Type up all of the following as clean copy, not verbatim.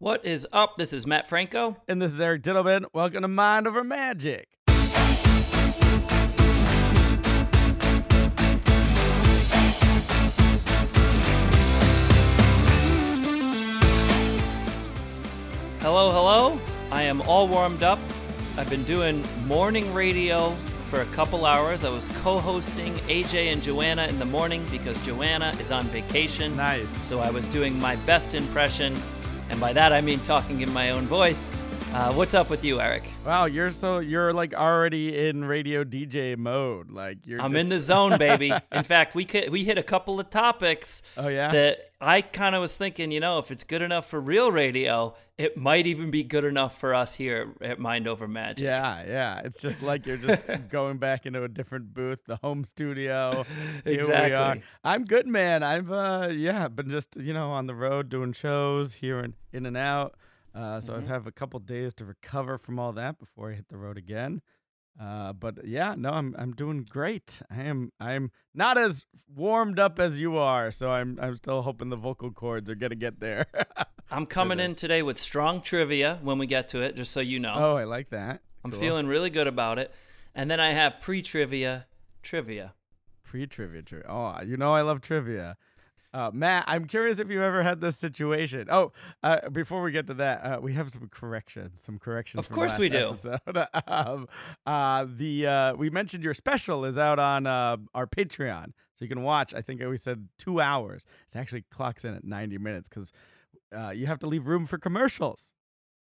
What is up? This is Matt Franco. And this is Eric Dittleman. Welcome to Mind Over Magic. Hello, hello. I am all warmed up. I've been doing morning radio for a couple hours. I was co-hosting AJ and Joanna in the morning because Joanna is on vacation. Nice. So I was doing my best impression. And by that, I mean talking in my own voice. What's up with you, Eric? Wow, you're like already in radio DJ mode. Like I'm in the zone, baby. In fact, we hit a couple of topics. Oh, yeah? That I kind of was thinking, you know, if it's good enough for real radio, it might even be good enough for us here at Mind Over Magic. Yeah. It's just like you're just going back into a different booth, the home studio. Exactly. Here we are. I'm good, man. I've been just, you know, on the road doing shows here and in and out. So I have a couple days to recover from all that before I hit the road again. I'm doing great. I'm not as warmed up as you are, so I'm still hoping the vocal cords are gonna get there. I'm coming in today with strong trivia when we get to it, just so you know. Oh, I like that. I'm feeling really good about it. And then I have pre-trivia. Oh, you know I love trivia. Matt, I'm curious if you ever had this situation. Oh, before we get to that, we have some corrections. Of course we do. We mentioned your special is out on our Patreon, so you can watch. I think we said 2 hours. It actually clocks in at 90 minutes because you have to leave room for commercials.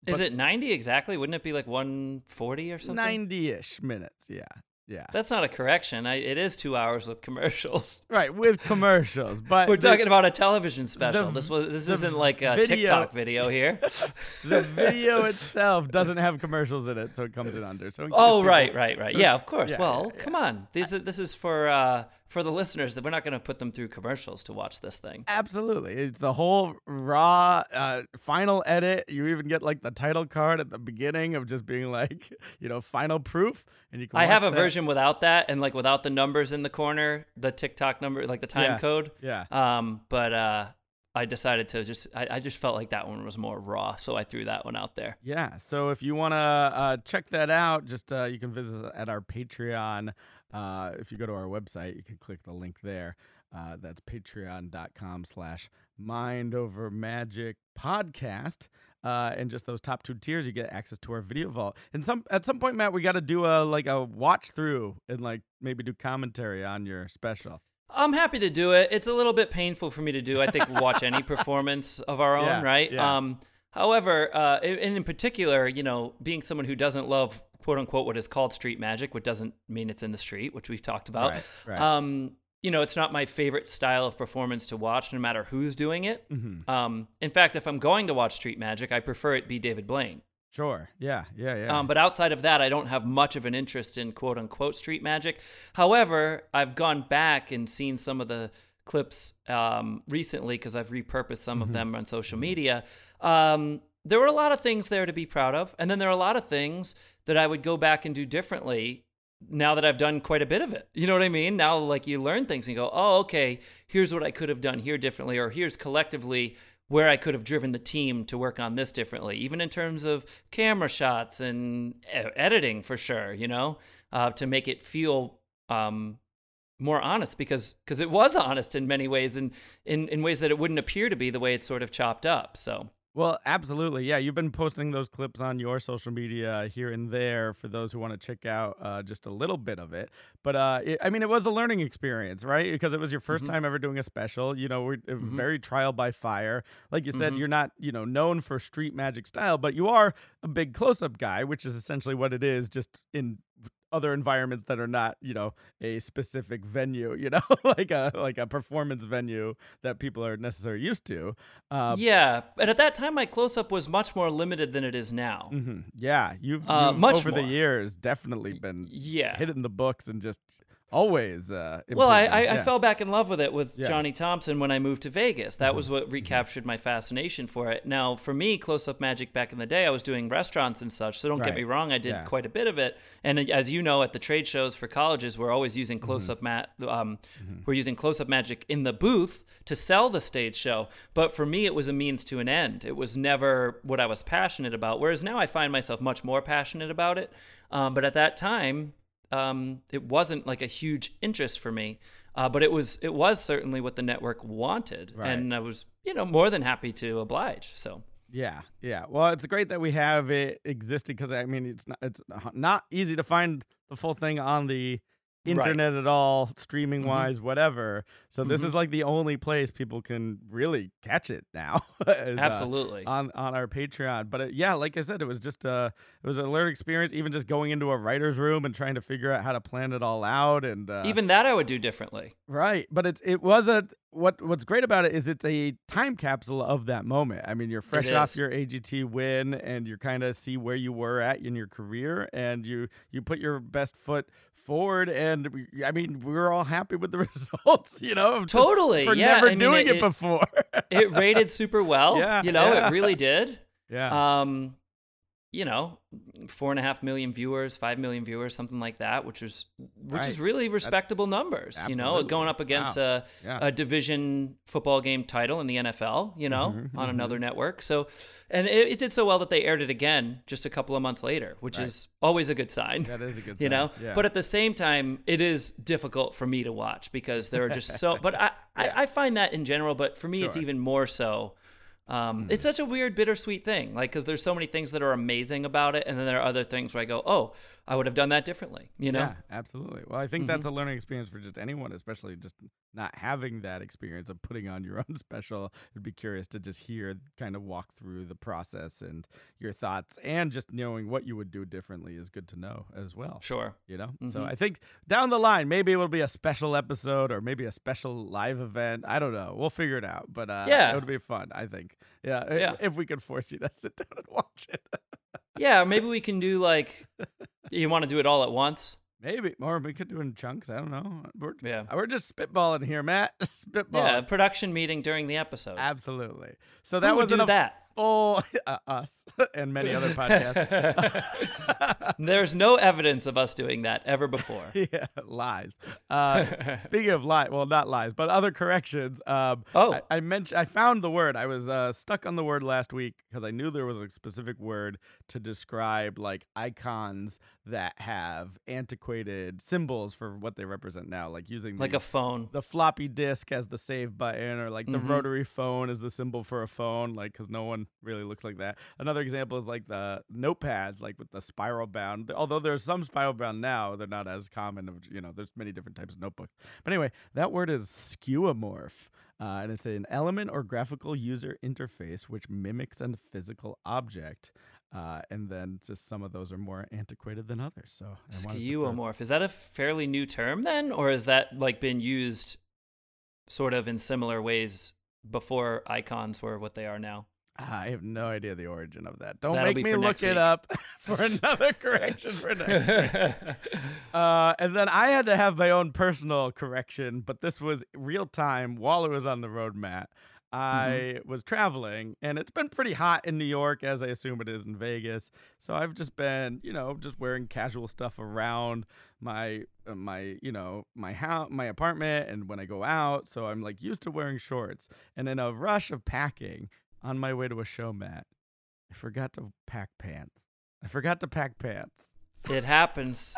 But is it 90 exactly? Wouldn't it be like 140 or something? 90-ish minutes, yeah. Yeah, that's not a correction. It is 2 hours with commercials. Right, with commercials, but we're talking about a television special. This isn't like a video. TikTok video here. The video itself doesn't have commercials in it, so it comes in under. So right. So, yeah, of course. Yeah, come on. This is for the listeners that we're not going to put them through commercials to watch this thing. Absolutely, it's the whole raw final edit. You even get like the title card at the beginning of just being like, you know, final proof, and you can. I have a version without that and like without the numbers in the corner, the TikTok number, like the time code. Yeah. But I decided to I just felt like that one was more raw, so I threw that one out there. Yeah. So if you want to check that out, just you can visit us at our Patreon. If you go to our website, you can click the link there. That's patreon.com/mindovermagicpodcast. And just those top two tiers, you get access to our video vault. And at some point, Matt, we got to do a watch through and like maybe do commentary on your special. I'm happy to do it. It's a little bit painful for me to do. I think watch any performance of our own, right? Yeah. However, and in particular, you know, being someone who doesn't love quote unquote what is called street magic, which doesn't mean it's in the street, which we've talked about. Right. You know, it's not my favorite style of performance to watch, no matter who's doing it. Mm-hmm. In fact, if I'm going to watch street magic, I prefer it be David Blaine. Sure. Yeah. But outside of that, I don't have much of an interest in quote unquote street magic. However, I've gone back and seen some of the clips recently because I've repurposed some of them on social media. There were a lot of things there to be proud of. And then there are a lot of things that I would go back and do differently now that I've done quite a bit of it. You know what I mean? Now, like, you learn things and you go, oh, okay, here's what I could have done here differently, or here's collectively where I could have driven the team to work on this differently, even in terms of camera shots and editing for sure, you know, to make it feel more honest because it was honest in many ways and in ways that it wouldn't appear to be the way it's sort of chopped up, so... Well, absolutely. Yeah, you've been posting those clips on your social media here and there for those who want to check out just a little bit of it. But, it was a learning experience, right? Because it was your first time ever doing a special. You know, we're very trial by fire. Like you said, you're not, you know, known for street magic style, but you are a big close-up guy, which is essentially what it is, just in other environments that are not, you know, a specific venue, you know, like a performance venue that people are necessarily used to. And at that time, my close-up was much more limited than it is now. Yeah, you've over the years definitely been hitting the books and just always improving. Well, I fell back in love with it with Johnny Thompson when I moved to Vegas. That was what recaptured my fascination for it. Now, for me, close-up magic back in the day, I was doing restaurants and such, so don't get me wrong, I did quite a bit of it. And as you know, at the trade shows for colleges, we're always using close-up we're using close-up magic in the booth to sell the stage show. But for me, it was a means to an end. It was never what I was passionate about, whereas now I find myself much more passionate about it. But at that time, it wasn't like a huge interest for me, but it was certainly what the network wanted, and I was, more than happy to oblige. So yeah. Well, it's great that we have it existed, because I mean it's not easy to find the full thing on the internet at all, streaming wise, whatever. So this is like the only place people can really catch it now. Absolutely. On our Patreon. But like I said, it was just a learning experience, even just going into a writer's room and trying to figure out how to plan it all out, and even that I would do differently. Right. But what's great about it is it's a time capsule of that moment. I mean, you're fresh off your AGT win, and you kind of see where you were at in your career, and you put your best foot forward, and we were all happy with the results, totally for doing it before. It rated super well. It really did. You know, 4.5 million viewers, 5 million viewers, something like that, which is really respectable numbers. Absolutely. Going up against a division football game title in the NFL, on another network. So, and it did so well that they aired it again just a couple of months later, which is always a good sign. That is a good sign. But at the same time, it is difficult for me to watch because there are just so. But I find that in general, but for me, it's even more so. It's such a weird, bittersweet thing, because there's so many things that are amazing about it, and then there are other things where I go, oh, I would have done that differently, Yeah, absolutely. Well, I think that's a learning experience for just anyone, especially just not having that experience of putting on your own special. I'd be curious to just hear, kind of walk through the process and your thoughts, and just knowing what you would do differently is good to know as well. Sure. So I think down the line, maybe it'll be a special episode or maybe a special live event. I don't know. We'll figure it out, but it would be fun, I think. If we could force you to sit down and watch it. Or maybe we can do you want to do it all at once? Maybe, or we could do it in chunks. I don't know. We're just spitballing here, Matt. Spitballing. Yeah, a production meeting during the episode. Absolutely. So that was that full us and many other podcasts. There's no evidence of us doing that ever before. Lies. Speaking of lies, well, not lies, but other corrections. I found the word. I was stuck on the word last week because I knew there was a specific word to describe icons that have antiquated symbols for what they represent now, using a phone, the floppy disk as the save button, or the rotary phone as the symbol for a phone, because no one really looks like that. Another example is the notepads, with the spiral bound, although there's some spiral bound now, they're not as common. There's many different types of notebooks. But anyway, that word is skeuomorph. And it's an element or graphical user interface which mimics a physical object. And then just some of those are more antiquated than others. So skeuomorph, is that a fairly new term then? Or is that been used sort of in similar ways before icons were what they are now? I have no idea the origin of that. Don't make me look it up for another correction for next week. And then I had to have my own personal correction, but this was real time while I was on the road, Matt. I was traveling, and it's been pretty hot in New York, as I assume it is in Vegas. So I've just been, just wearing casual stuff around my house, my apartment, and when I go out. So I'm used to wearing shorts. And in a rush of packing on my way to a show, Matt, I forgot to pack pants. It happens.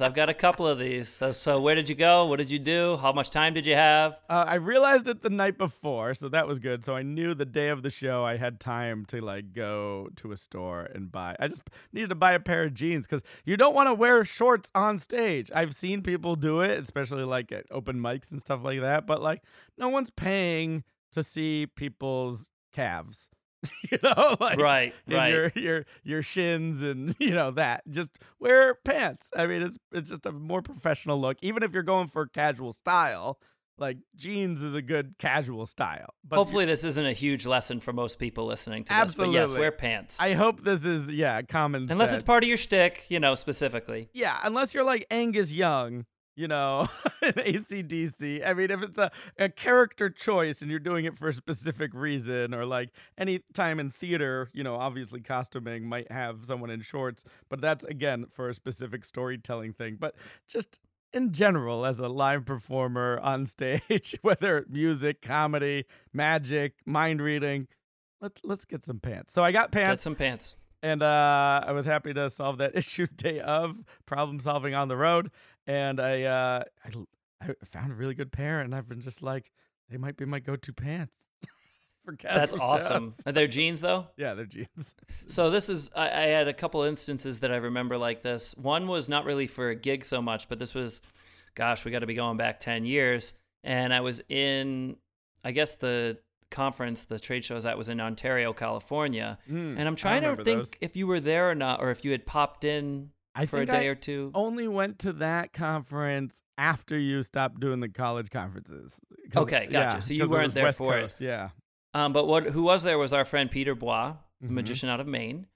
I've got a couple of these. So where did you go? What did you do? How much time did you have? I realized it the night before, so that was good. So I knew the day of the show I had time to go to a store and buy. I just needed to buy a pair of jeans because you don't want to wear shorts on stage. I've seen people do it, especially at open mics and stuff like that. But no one's paying to see people's calves. Right. Your shins and that. Just wear pants. I mean, it's just a more professional look. Even if you're going for casual style, jeans is a good casual style. But hopefully this isn't a huge lesson for most people listening to this, but yes, wear pants. I hope this is common sense. Unless it's part of your shtick, specifically. Yeah, unless you're like Angus Young. you know, an AC/DC. I mean, if it's a character choice and you're doing it for a specific reason, or like any time in theater, you know, obviously costuming might have someone in shorts, but that's, again, for a specific storytelling thing. But just in general, as a live performer on stage, whether music, comedy, magic, mind reading, let's get some pants. So I got pants. Get some pants. And I was happy to solve that issue day of problem solving on the road. And I found a really good pair, and I've been just like, they might be my go-to pants. That's awesome. Shots. Are they jeans, though? Yeah, they're jeans. So this is, I had a couple instances that I remember like this. One was not really for a gig so much, but this was, gosh, we got to be going back 10 years. And I was in, I guess the conference, the trade shows I was in Ontario, California. And I'm trying to think if you were there or not, or if you had popped in for a day or two. Only went to that conference after you stopped doing the college conferences. Okay, gotcha. Yeah, so you weren't there for it. Yeah. But who was there was our friend Peter Bois, a magician out of Maine,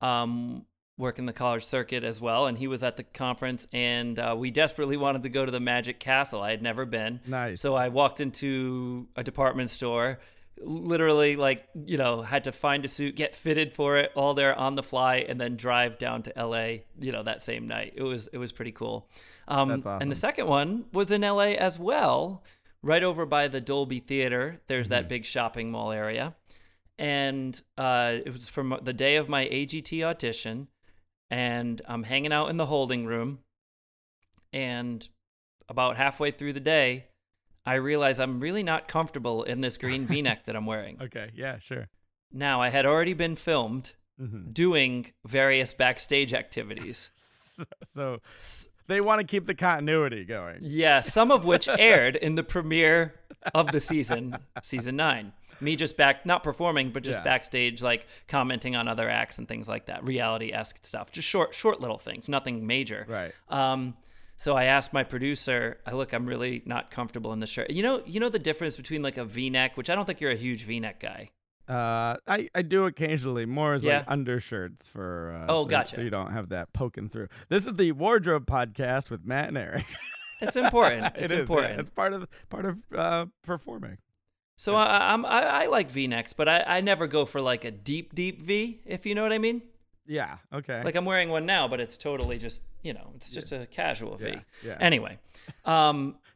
working the college circuit as well. And he was at the conference, and we desperately wanted to go to the Magic Castle. I had never been. Nice. So I walked into a department store, literally like, you know, had to find a suit, get fitted for it all there on the fly, and then drive down to LA, you know, that same night. It was pretty cool. That's awesome. And the second one was in LA as well. Right over by the Dolby Theater, there's that big shopping mall area. And it was from the day of my AGT audition. And I'm hanging out in the holding room. And about halfway through the day, I realize I'm really not comfortable in this green V-neck that I'm wearing. Okay, yeah, sure. Now, I had already been filmed doing various backstage activities. So they want to keep the continuity going. Yeah, some of which aired in the premiere of the season, season 9. Me just not performing, but just backstage, like commenting on other acts and things like that. Reality-esque stuff, just short little things, nothing major. Right. So I asked my producer, I'm really not comfortable in this shirt. You know the difference between like a V-neck, which I don't think you're a huge V-neck guy. I do occasionally, more as like undershirts for gotcha. So you don't have that poking through. This is the Wardrobe Podcast with Matt and Eric. It's important. It's important. Yeah, it's part of performing. So yeah. I like V-necks, but I never go for like a deep V, if you know what I mean. Yeah. Okay. Like I'm wearing one now, but it's totally just, you know, it's just a casual V. Yeah. Anyway,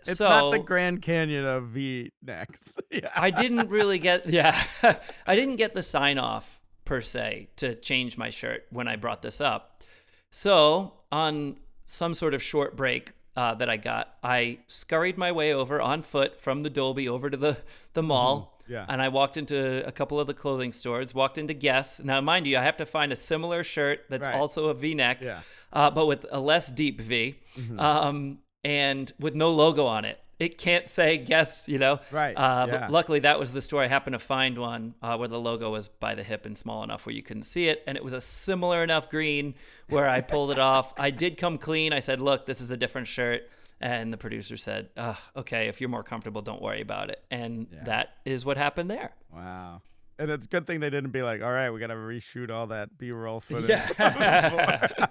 it's not the Grand Canyon of V necks. Yeah. I didn't get the sign off per se to change my shirt when I brought this up. So on some sort of short break that I got, I scurried my way over on foot from the Dolby over to the mall. Yeah. And I walked into a couple of the clothing stores, walked into Guess. Now, mind you, I have to find a similar shirt that's also a V-neck, but with a less deep V and with no logo on it. It can't say Guess, you know. Right. But luckily, that was the store. I happened to find one where the logo was by the hip and small enough where you couldn't see it. And it was a similar enough green where I pulled it off. I did come clean. I said, look, this is a different shirt. And the producer said, okay, if you're more comfortable, don't worry about it. And that is what happened there. Wow. And it's a good thing they didn't be like, all right, we got to reshoot all that B-roll footage. Yeah.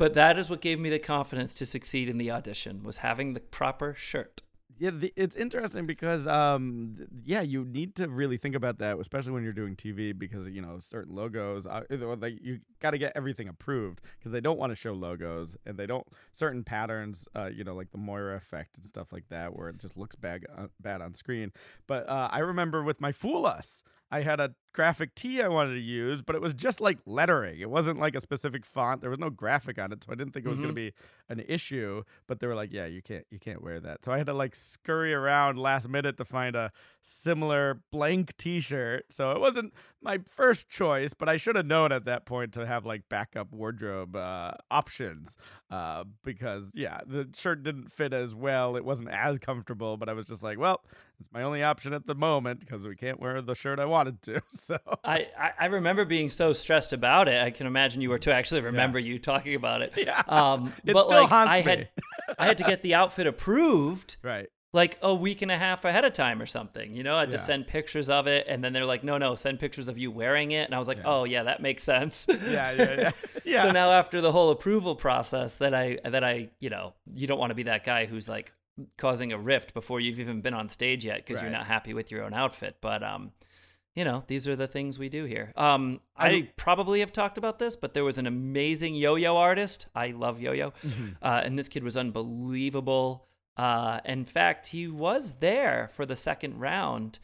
But that is what gave me the confidence to succeed in the audition, was having the proper shirt. Yeah, it's interesting because, you need to really think about that, especially when you're doing TV, because, you know, certain logos, you got to get everything approved because they don't want to show logos, and they don't, certain patterns, you know, like the Moira effect and stuff like that, where it just looks bad on screen. But I remember with my Fool Us, I had a graphic tee I wanted to use, but it was just like lettering. It wasn't like a specific font. There was no graphic on it, so I didn't think it was going to be an issue. But they were like, "Yeah, you can't wear that." So I had to like scurry around last minute to find a similar blank T-shirt. So it wasn't my first choice, but I should have known at that point to have like backup wardrobe options because the shirt didn't fit as well. It wasn't as comfortable, but I was just like, "Well, it's my only option at the moment because we can't wear the shirt I want." To so I remember being so stressed about it. I can imagine you were too. I actually remember you talking about it. It but still like haunts me. I had to get the outfit approved, right? like a week and a half ahead of time or something, you know, I had to send pictures of it. And then they're like, no, send pictures of you wearing it. And I was like, oh yeah, that makes sense. Yeah. So now after the whole approval process that I, you know, you don't want to be that guy who's like causing a rift before you've even been on stage yet, because you're not happy with your own outfit. But, you know, these are the things we do here. I probably have talked about this, but there was an amazing yo-yo artist. I love yo-yo. And this kid was unbelievable. In fact, he was there for the second round,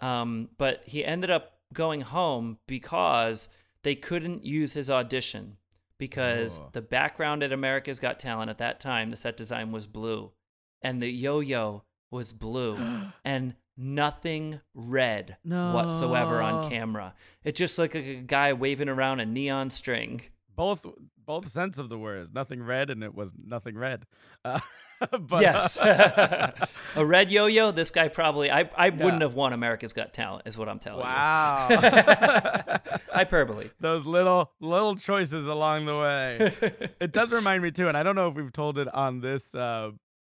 but he ended up going home because they couldn't use his audition because the background at America's Got Talent at that time, the set design was blue and the yo-yo was blue and nothing red whatsoever on camera. It just looked like a guy waving around a neon string. Both sense of the words, nothing red, and it was nothing red. But, yes. A red yo-yo, this guy probably, I wouldn't have won America's Got Talent, is what I'm telling you. Wow. Hyperbole. Those little choices along the way. It does remind me, too, and I don't know if we've told it on this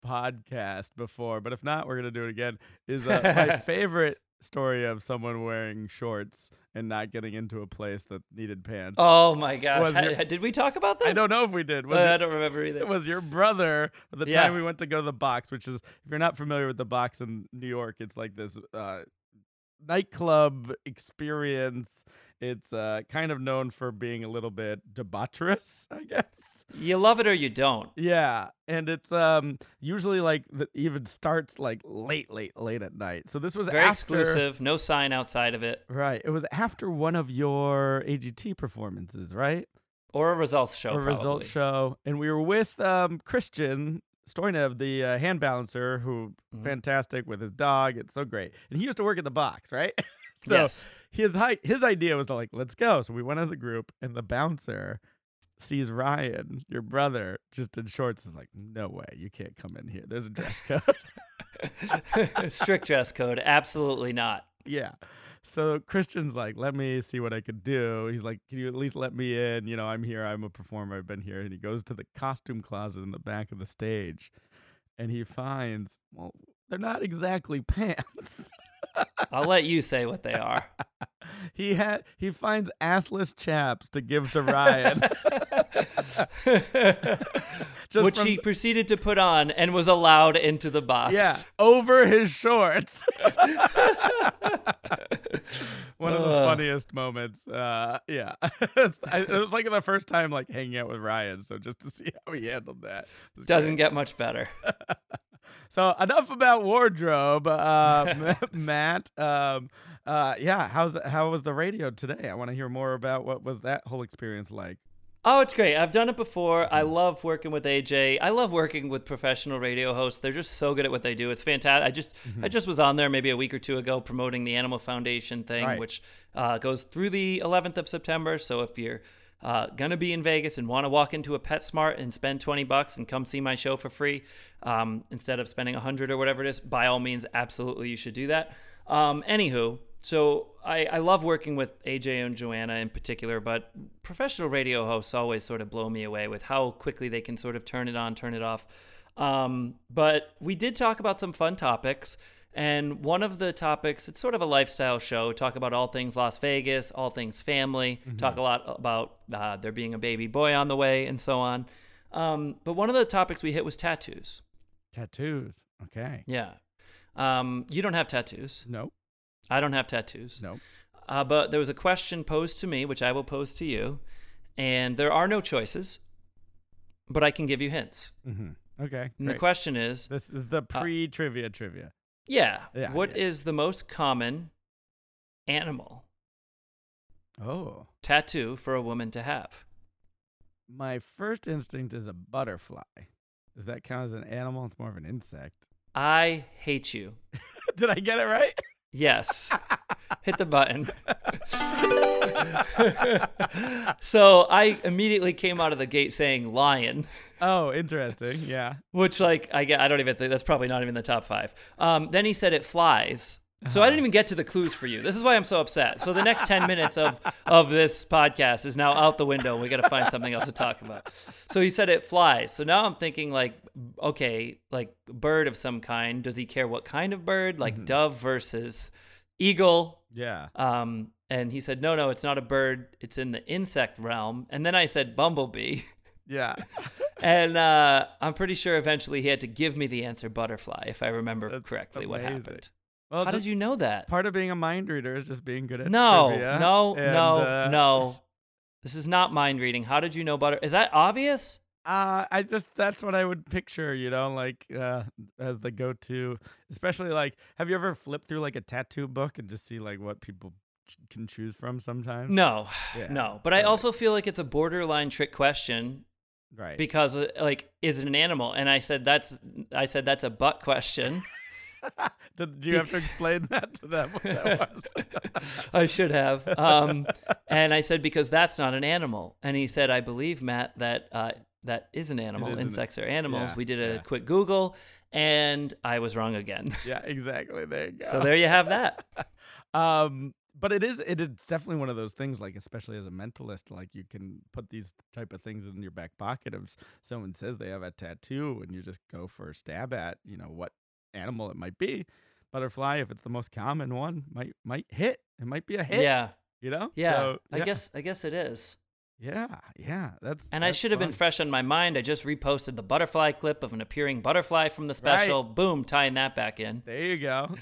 podcast before, but if not, we're going to do it again, is my favorite story of someone wearing shorts and not getting into a place that needed pants. Oh my gosh. Did we talk about this? I don't know if we did. I don't remember either. It was your brother at the time we went to go to the box, which is, if you're not familiar with the box in New York, it's like this nightclub experience. It's kind of known for being a little bit debaucherous, I guess. You love it or you don't. Yeah, and it's usually like even starts like late at night. So this was very exclusive, no sign outside of it. Right. It was after one of your AGT performances, right? Or a results show. And we were with Christian Stoynev, the hand balancer, who fantastic with his dog. It's so great. And he used to work at the box, right? So yes. His idea was to like, let's go. So we went as a group, and the bouncer sees Ryan, your brother, just in shorts, is like, no way, you can't come in here. There's a dress code. Strict dress code. Absolutely not. Yeah. So Christian's like, let me see what I could do. He's like, can you at least let me in? You know, I'm here. I'm a performer. I've been here. And he goes to the costume closet in the back of the stage, and he finds, well, they're not exactly pants. I'll let you say what they are. He finds assless chaps to give to Ryan. Which he proceeded to put on and was allowed into the box. Yeah, over his shorts. One of the funniest moments. Yeah. It was like the first time like hanging out with Ryan, so just to see how he handled that. Doesn't get much better. So enough about wardrobe, Matt. Yeah, how was the radio today? I want to hear more about what was that whole experience like. Oh, it's great. I've done it before. I love working with AJ. I love working with professional radio hosts. They're just so good at what they do. It's fantastic. I just was on there maybe a week or two ago promoting the Animal Foundation thing, which goes through the 11th of September. So if you're gonna be in Vegas and want to walk into a PetSmart and spend $20 and come see my show for free instead of spending $100 or whatever it is, by all means, absolutely, you should do that. Anywho, so I love working with AJ and Joanna in particular, but professional radio hosts always sort of blow me away with how quickly they can sort of turn it on, turn it off. But we did talk about some fun topics. And one of the topics, it's sort of a lifestyle show. Talk about all things Las Vegas, all things family. Mm-hmm. Talk a lot about there being a baby boy on the way and so on. But one of the topics we hit was tattoos. Tattoos. Okay. Yeah. You don't have tattoos. No. Nope. I don't have tattoos. No. Nope. But there was a question posed to me, which I will pose to you. And there are no choices, but I can give you hints. Mm-hmm. Okay. And great. The question is. This is the pre-trivia trivia. Yeah. What is the most common animal tattoo for a woman to have? My first instinct is a butterfly. Does that count as an animal? It's more of an insect. I hate you. Did I get it right? Yes. Hit the button. So I immediately came out of the gate saying lion. Oh, interesting. Yeah. Which, like, I don't even think that's probably not even the top 5. Then he said it flies. So I didn't even get to the clues for you. This is why I'm so upset. So the next 10 minutes of this podcast is now out the window. We got to find something else to talk about. So he said it flies. So now I'm thinking like, okay, like bird of some kind. Does he care what kind of bird? Like dove versus eagle. Yeah. And he said, no, it's not a bird. It's in the insect realm. And then I said bumblebee. Yeah. And I'm pretty sure eventually he had to give me the answer butterfly, if I remember correctly what happened. Well, how did you know that? Part of being a mind reader is just being good at trivia. No. This is not mind reading. How did you know butter? Is that obvious? That's what I would picture, you know, like as the go-to, especially like, have you ever flipped through like a tattoo book and just see like what people can choose from sometimes? No. But I also feel like it's a borderline trick question. Right. Because like, is it an animal? And I said that's a butt question. Did you have to explain that to them? What that was? I should have. And I said, because that's not an animal. And he said, I believe, Matt, that is an animal. Insects are animals. Yeah, we did a quick Google, and I was wrong again. Yeah, exactly. There you go. So there you have that. But it is definitely one of those things, like, especially as a mentalist, like you can put these type of things in your back pocket. If someone says they have a tattoo and you just go for a stab at, you know, what animal it might be. Butterfly, if it's the most common one, might hit. It might be a hit. Yeah. You know? Yeah. So, yeah. I guess it is. Yeah. I should have been fresh on my mind. I just reposted the butterfly clip of an appearing butterfly from the special. Right. Boom, tying that back in. There you go.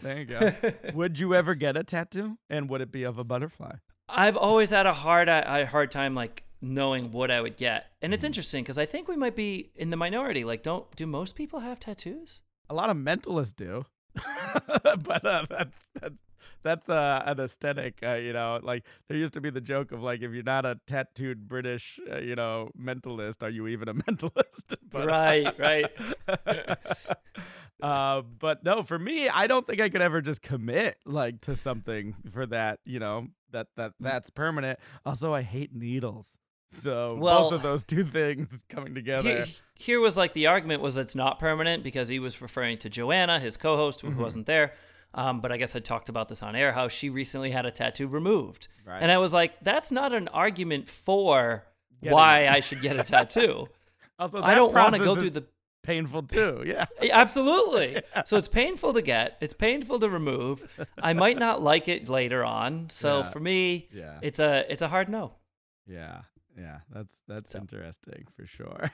Would you ever get a tattoo? And would it be of a butterfly? I've always had a hard time like knowing what I would get. And it's interesting because I think we might be in the minority. Like, do most people have tattoos? A lot of mentalists do, but that's an aesthetic, you know, like there used to be the joke of like, if you're not a tattooed British, you know, mentalist, are you even a mentalist? But, right. But no, for me, I don't think I could ever just commit like to something for that, you know, that's permanent. Also, I hate needles. So both of those two things coming together. Here was like the argument was it's not permanent because he was referring to Joanna, his co-host, who wasn't there. But I guess I talked about this on air, how she recently had a tattoo removed. Right. And I was like, that's not an argument for why I should get a tattoo. Also, I don't want to go through the... Painful too, yeah. Absolutely. Yeah. So it's painful to get. It's painful to remove. I might not like it later on. So for me, it's a hard no. Yeah. Yeah, that's interesting for sure.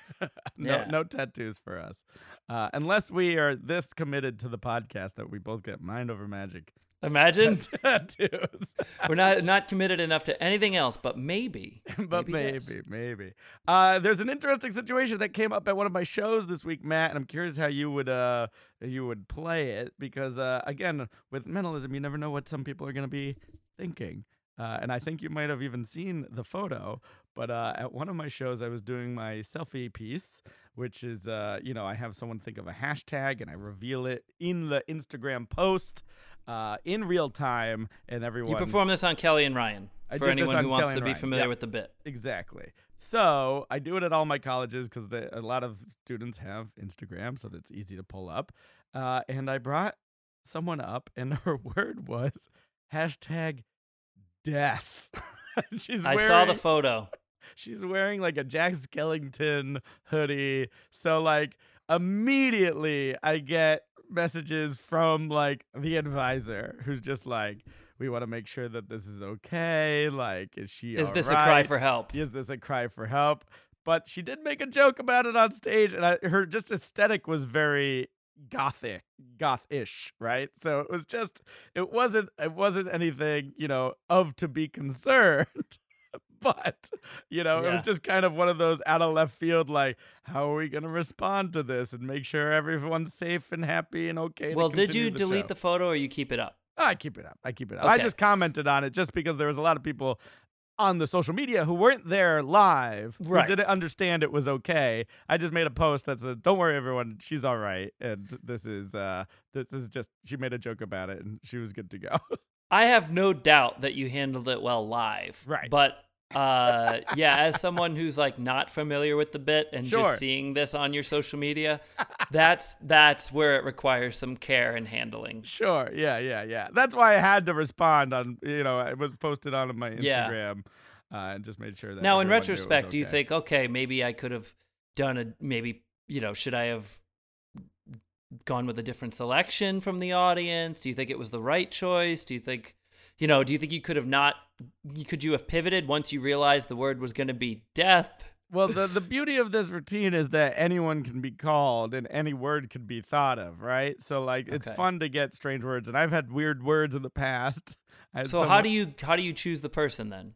No tattoos for us. Unless we are this committed to the podcast that we both get Mind Over Magic. Imagine tattoos. We're not committed enough to anything else, but maybe. Maybe. There's an interesting situation that came up at one of my shows this week, Matt, and I'm curious how you would play it because again, with mentalism, you never know what some people are going to be thinking. And I think you might have even seen the photo, but at one of my shows, I was doing my selfie piece, which is, you know, I have someone think of a hashtag and I reveal it in the Instagram post in real time. And everyone. You perform this on Kelly and Ryan for anyone who wants to be familiar with the bit. Exactly. So I do it at all my colleges because a lot of students have Instagram, so that's easy to pull up. And I brought someone up and her word was hashtag death. I saw the photo. She's wearing like a Jack Skellington hoodie. So like immediately I get messages from like the advisor who's just like, we want to make sure that this is okay. Like, is this right? A cry for help? Is this a cry for help? But she did make a joke about it on stage, and her just aesthetic was very gothish, right? So it was just it wasn't anything, you know, of to be concerned. But, you know, it was just kind of one of those out of left field, like, how are we going to respond to this and make sure everyone's safe and happy and okay? Well, did you delete the photo or you keep it up? I keep it up. Okay. I just commented on it just because there was a lot of people on the social media who weren't there live, right, who didn't understand it was okay. I just made a post that says, don't worry, everyone, she's all right. And this is just, she made a joke about it and she was good to go. I have no doubt that you handled it well live. Right. But Yeah, as someone who's like not familiar with the bit and sure. just seeing this on your social media, that's where it requires some care and handling. Sure. Yeah. That's why I had to respond on, it was posted on my Instagram and just made sure that. Now, in retrospect, do you think, okay, maybe I could have done should I have gone with a different selection from the audience? Do you think it was the right choice? Do you think, you could have not? Could you have pivoted once you realized the word was going to be death? Well, the beauty of this routine is that anyone can be called and any word can be thought of, right? So, It's fun to get strange words, and I've had weird words in the past. How do you choose the person then?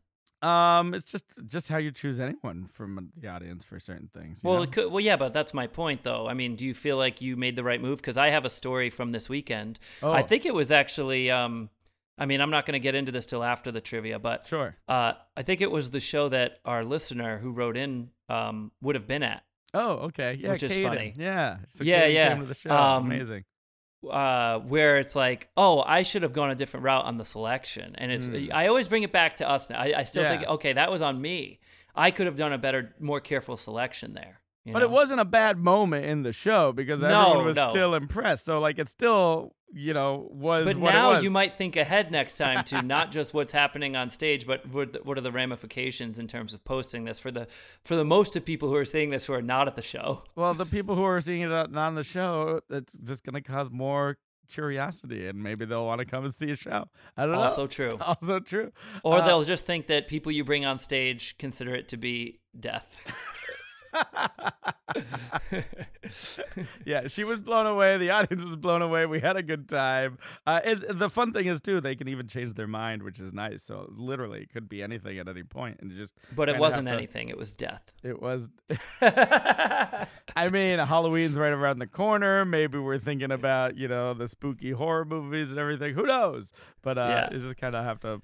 It's just how you choose anyone from the audience for certain things. But that's my point, though. I mean, do you feel like you made the right move? Because I have a story from this weekend. Oh. I think it was actually I'm not going to get into this till after the trivia, but sure. I think it was the show that our listener who wrote in would have been at. Oh, okay. Yeah, which is Kaden. Funny. Yeah. So Kaden came to the show. Amazing. Where it's like, oh, I should have gone a different route on the selection. And it's I always bring it back to us now. I still think, okay, that was on me. I could have done a better, more careful selection there. It wasn't a bad moment in the show because everyone was still impressed. So, it's still... you might think ahead next time to not just what's happening on stage, but what are the ramifications in terms of posting this for the most of people who are seeing this who are not at the show. Well, the people who are seeing it not on the show, it's just going to cause more curiosity, and maybe they'll want to come and see a show. I don't know. Also true. Or they'll just think that people you bring on stage consider it to be death. Yeah, she was blown away. The audience was blown away. We had a good time. The fun thing is too, they can even change their mind, which is nice. So literally, it could be anything at any point, and just. But it wasn't anything. It was death. It was. I mean, Halloween's right around the corner. Maybe we're thinking about the spooky horror movies and everything. Who knows? But you just kind of have to.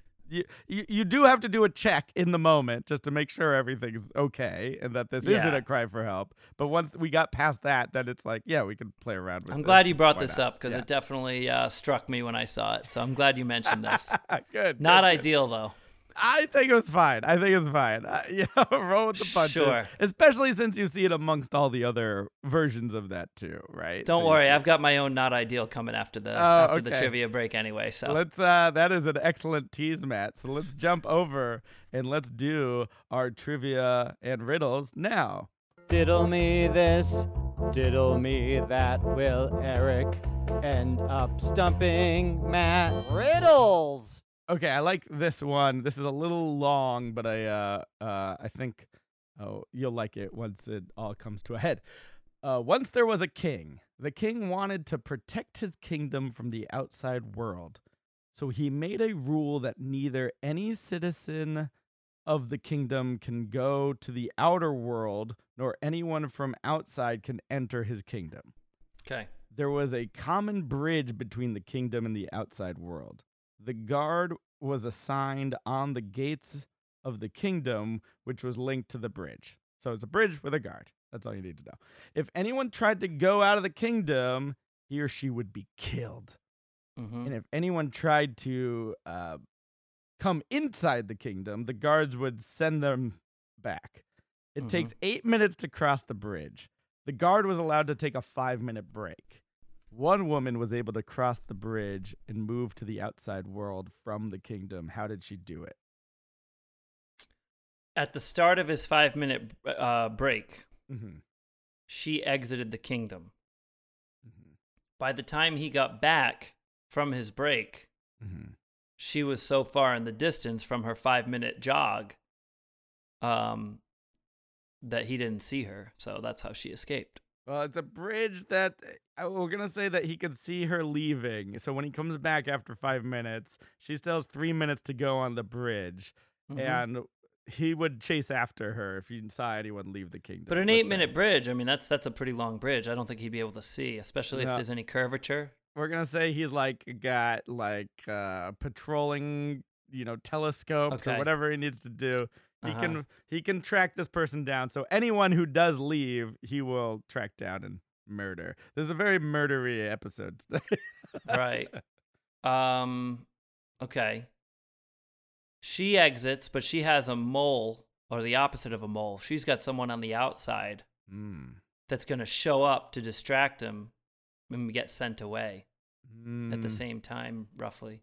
You do have to do a check in the moment just to make sure everything's okay and that this isn't a cry for help. But once we got past that, then it's like, we can play around with it. I'm glad you brought this up because it definitely struck me when I saw it. So I'm glad you mentioned this. Good. Not ideal, though. I think it was fine. Roll with the punches. Sure. Especially since you see it amongst all the other versions of that too, right? Don't worry. I've got my own not ideal coming after the trivia break anyway. So let's. That is an excellent tease, Matt. So let's jump over and let's do our trivia and riddles now. Diddle me this, diddle me that. Will Eric end up stumping Matt? Riddles! Okay, I like this one. This is a little long, but I think you'll like it once it all comes to a head. Once there was a king. The king wanted to protect his kingdom from the outside world. So he made a rule that neither any citizen of the kingdom can go to the outer world, nor anyone from outside can enter his kingdom. Okay. There was a common bridge between the kingdom and the outside world. The guard was assigned on the gates of the kingdom, which was linked to the bridge. So it's a bridge with a guard. That's all you need to know. If anyone tried to go out of the kingdom, he or she would be killed. Mm-hmm. And if anyone tried to come inside the kingdom, the guards would send them back. It takes 8 minutes to cross the bridge. The guard was allowed to take a 5-minute break. One woman was able to cross the bridge and move to the outside world from the kingdom. How did she do it? At the start of his 5-minute break, she exited the kingdom. Mm-hmm. By the time he got back from his break, she was so far in the distance from her 5-minute jog that he didn't see her. So that's how she escaped. Well, it's a bridge that we're going to say that he could see her leaving. So when he comes back after 5 minutes, she still has 3 minutes to go on the bridge. Mm-hmm. And he would chase after her if he saw anyone leave the kingdom. But an 8-minute bridge, I mean, that's a pretty long bridge. I don't think he'd be able to see, especially if there's any curvature. We're going to say he's got patrolling, telescopes or whatever he needs to do. He can track this person down. So anyone who does leave, he will track down and murder. This is a very murdery episode today. Right. Okay. She exits, but she has a mole, or the opposite of a mole. She's got someone on the outside that's going to show up to distract him when we get sent away at the same time, roughly.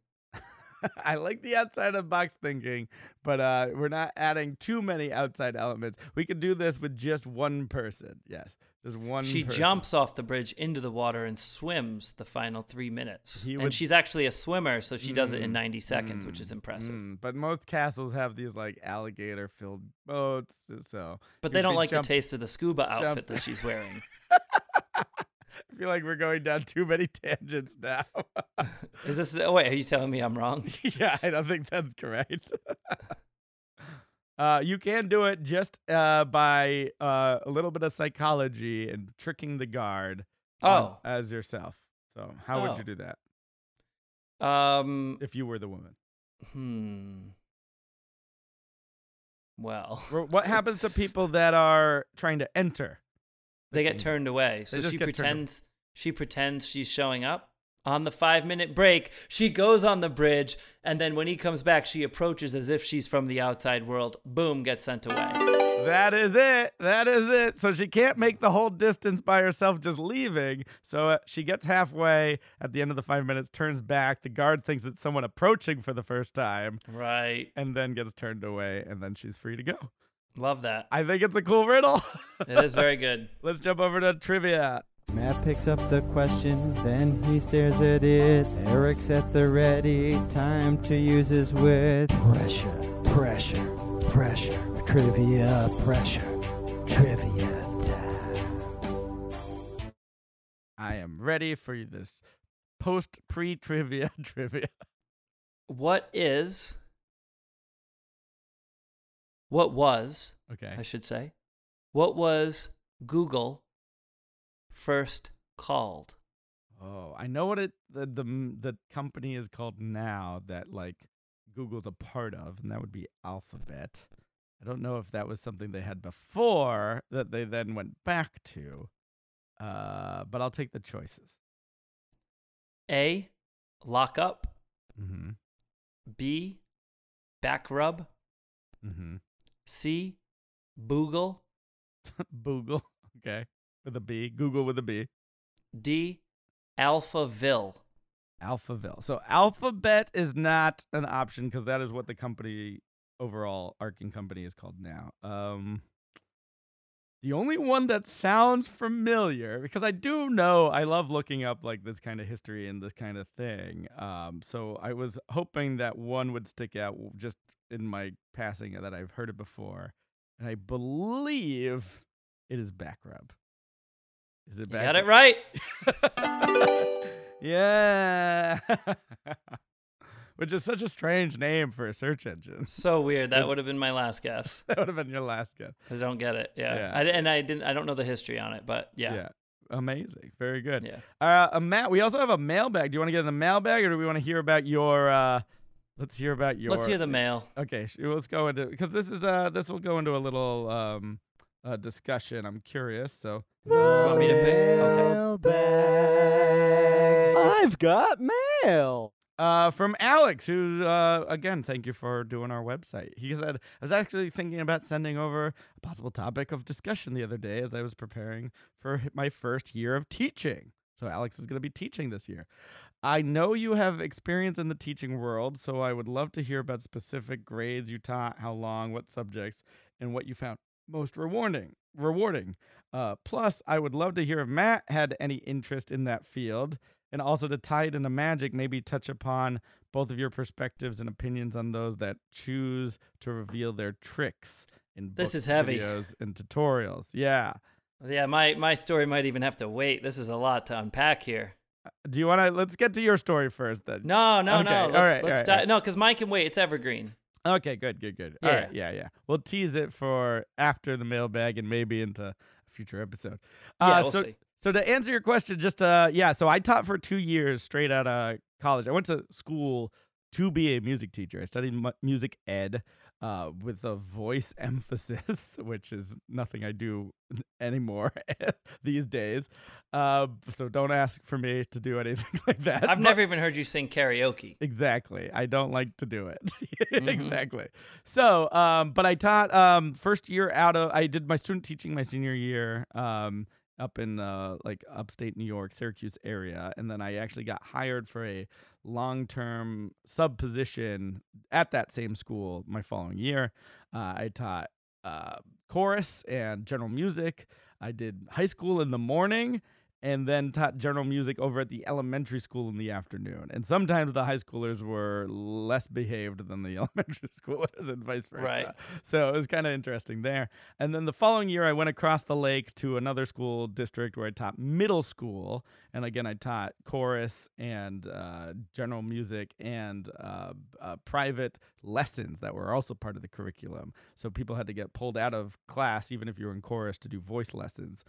I like the outside of the box thinking, but we're not adding too many outside elements. We could do this with just one person. Yes, just one person. She jumps off the bridge into the water and swims the final 3 minutes. And she's actually a swimmer, so she does it in 90 seconds, which is impressive. But most castles have these like alligator-filled boats. But they don't like the taste of the scuba outfit that she's wearing. I feel like we're going down too many tangents now. Is this? Oh wait, are you telling me I'm wrong? Yeah, I don't think that's correct. You can do it just by a little bit of psychology and tricking the guard as yourself. So how would you do that? If you were the woman. Well, what happens to people that are trying to enter? They get turned away. So she pretends she's showing up. On the 5-minute break, she goes on the bridge, and then when he comes back, she approaches as if she's from the outside world. Boom, gets sent away. That is it. That is it. So she can't make the whole distance by herself just leaving. So she gets halfway at the end of the 5 minutes, turns back. The guard thinks it's someone approaching for the first time. Right. And then gets turned away, and then she's free to go. Love that. I think it's a cool riddle. It is very good. Let's jump over to trivia. Matt picks up the question, then he stares at it. Eric's at the ready. Time to use his wit. Pressure, pressure, pressure. Trivia, pressure, trivia time. I am ready for this post-pre-trivia trivia. What was Google first called? Oh, I know what the company is called now that like Google's a part of, and that would be Alphabet. I don't know if that was something they had before that they then went back to, but I'll take the choices. A, lock up. Mm-hmm. B, back rub. Mm-hmm. C, Boogle. Boogle, okay. With a B. Google with a B. D, Alphaville. Alphaville. So Alphabet is not an option because that is what the company, overall arcing company, is called now. The only one that sounds familiar, because I do know I love looking up like this kind of history and this kind of thing. So I was hoping that one would stick out just in my passing that I've heard it before. And I believe it is back rub. Is it back rub? Got it right. Yeah. Which is such a strange name for a search engine. So weird. That would have been my last guess. That would have been your last guess. Because I don't get it. Yeah. I don't know the history on it, but yeah. Yeah. Amazing. Very good. Yeah. Matt, we also have a mailbag. Do you want to get in the mailbag, or do we want to hear about your Let's hear the mail. Okay. Let's go into, because this is this will go into a little discussion. I'm curious. So want me to pick? Mailbag. I've got mail. From Alex, who, again, thank you for doing our website. He said, I was actually thinking about sending over a possible topic of discussion the other day as I was preparing for my first year of teaching. So Alex is going to be teaching this year. I know you have experience in the teaching world, so I would love to hear about specific grades you taught, how long, what subjects, and what you found most rewarding. Plus, I would love to hear if Matt had any interest in that field. And also to tie it into magic, maybe touch upon both of your perspectives and opinions on those that choose to reveal their tricks in books, videos, and tutorials. Yeah. Yeah, my story might even have to wait. This is a lot to unpack here. Do you want to? Let's get to your story first then. No. Let's No, because mine can wait. It's evergreen. Okay, good. Yeah. All right, yeah. We'll tease it for after the mailbag and maybe into a future episode. We'll see. So to answer your question, so I taught for 2 years straight out of college. I went to school to be a music teacher. I studied music ed. with a voice emphasis, which is nothing I do anymore these days. So don't ask for me to do anything like that. I've never even heard you sing karaoke. Exactly. I don't like to do it. Mm-hmm. Exactly. So, but I taught first year out of, I did my student teaching my senior year up in like upstate New York, Syracuse area. And then I actually got hired for a long-term sub position at that same school my following year. I taught chorus and general music. I did high school in the morning and then taught general music over at the elementary school in the afternoon. And sometimes the high schoolers were less behaved than the elementary schoolers and vice versa. Right. So it was kind of interesting there. And then the following year, I went across the lake to another school district where I taught middle school. And again, I taught chorus and general music and private lessons that were also part of the curriculum. So people had to get pulled out of class, even if you were in chorus, to do voice lessons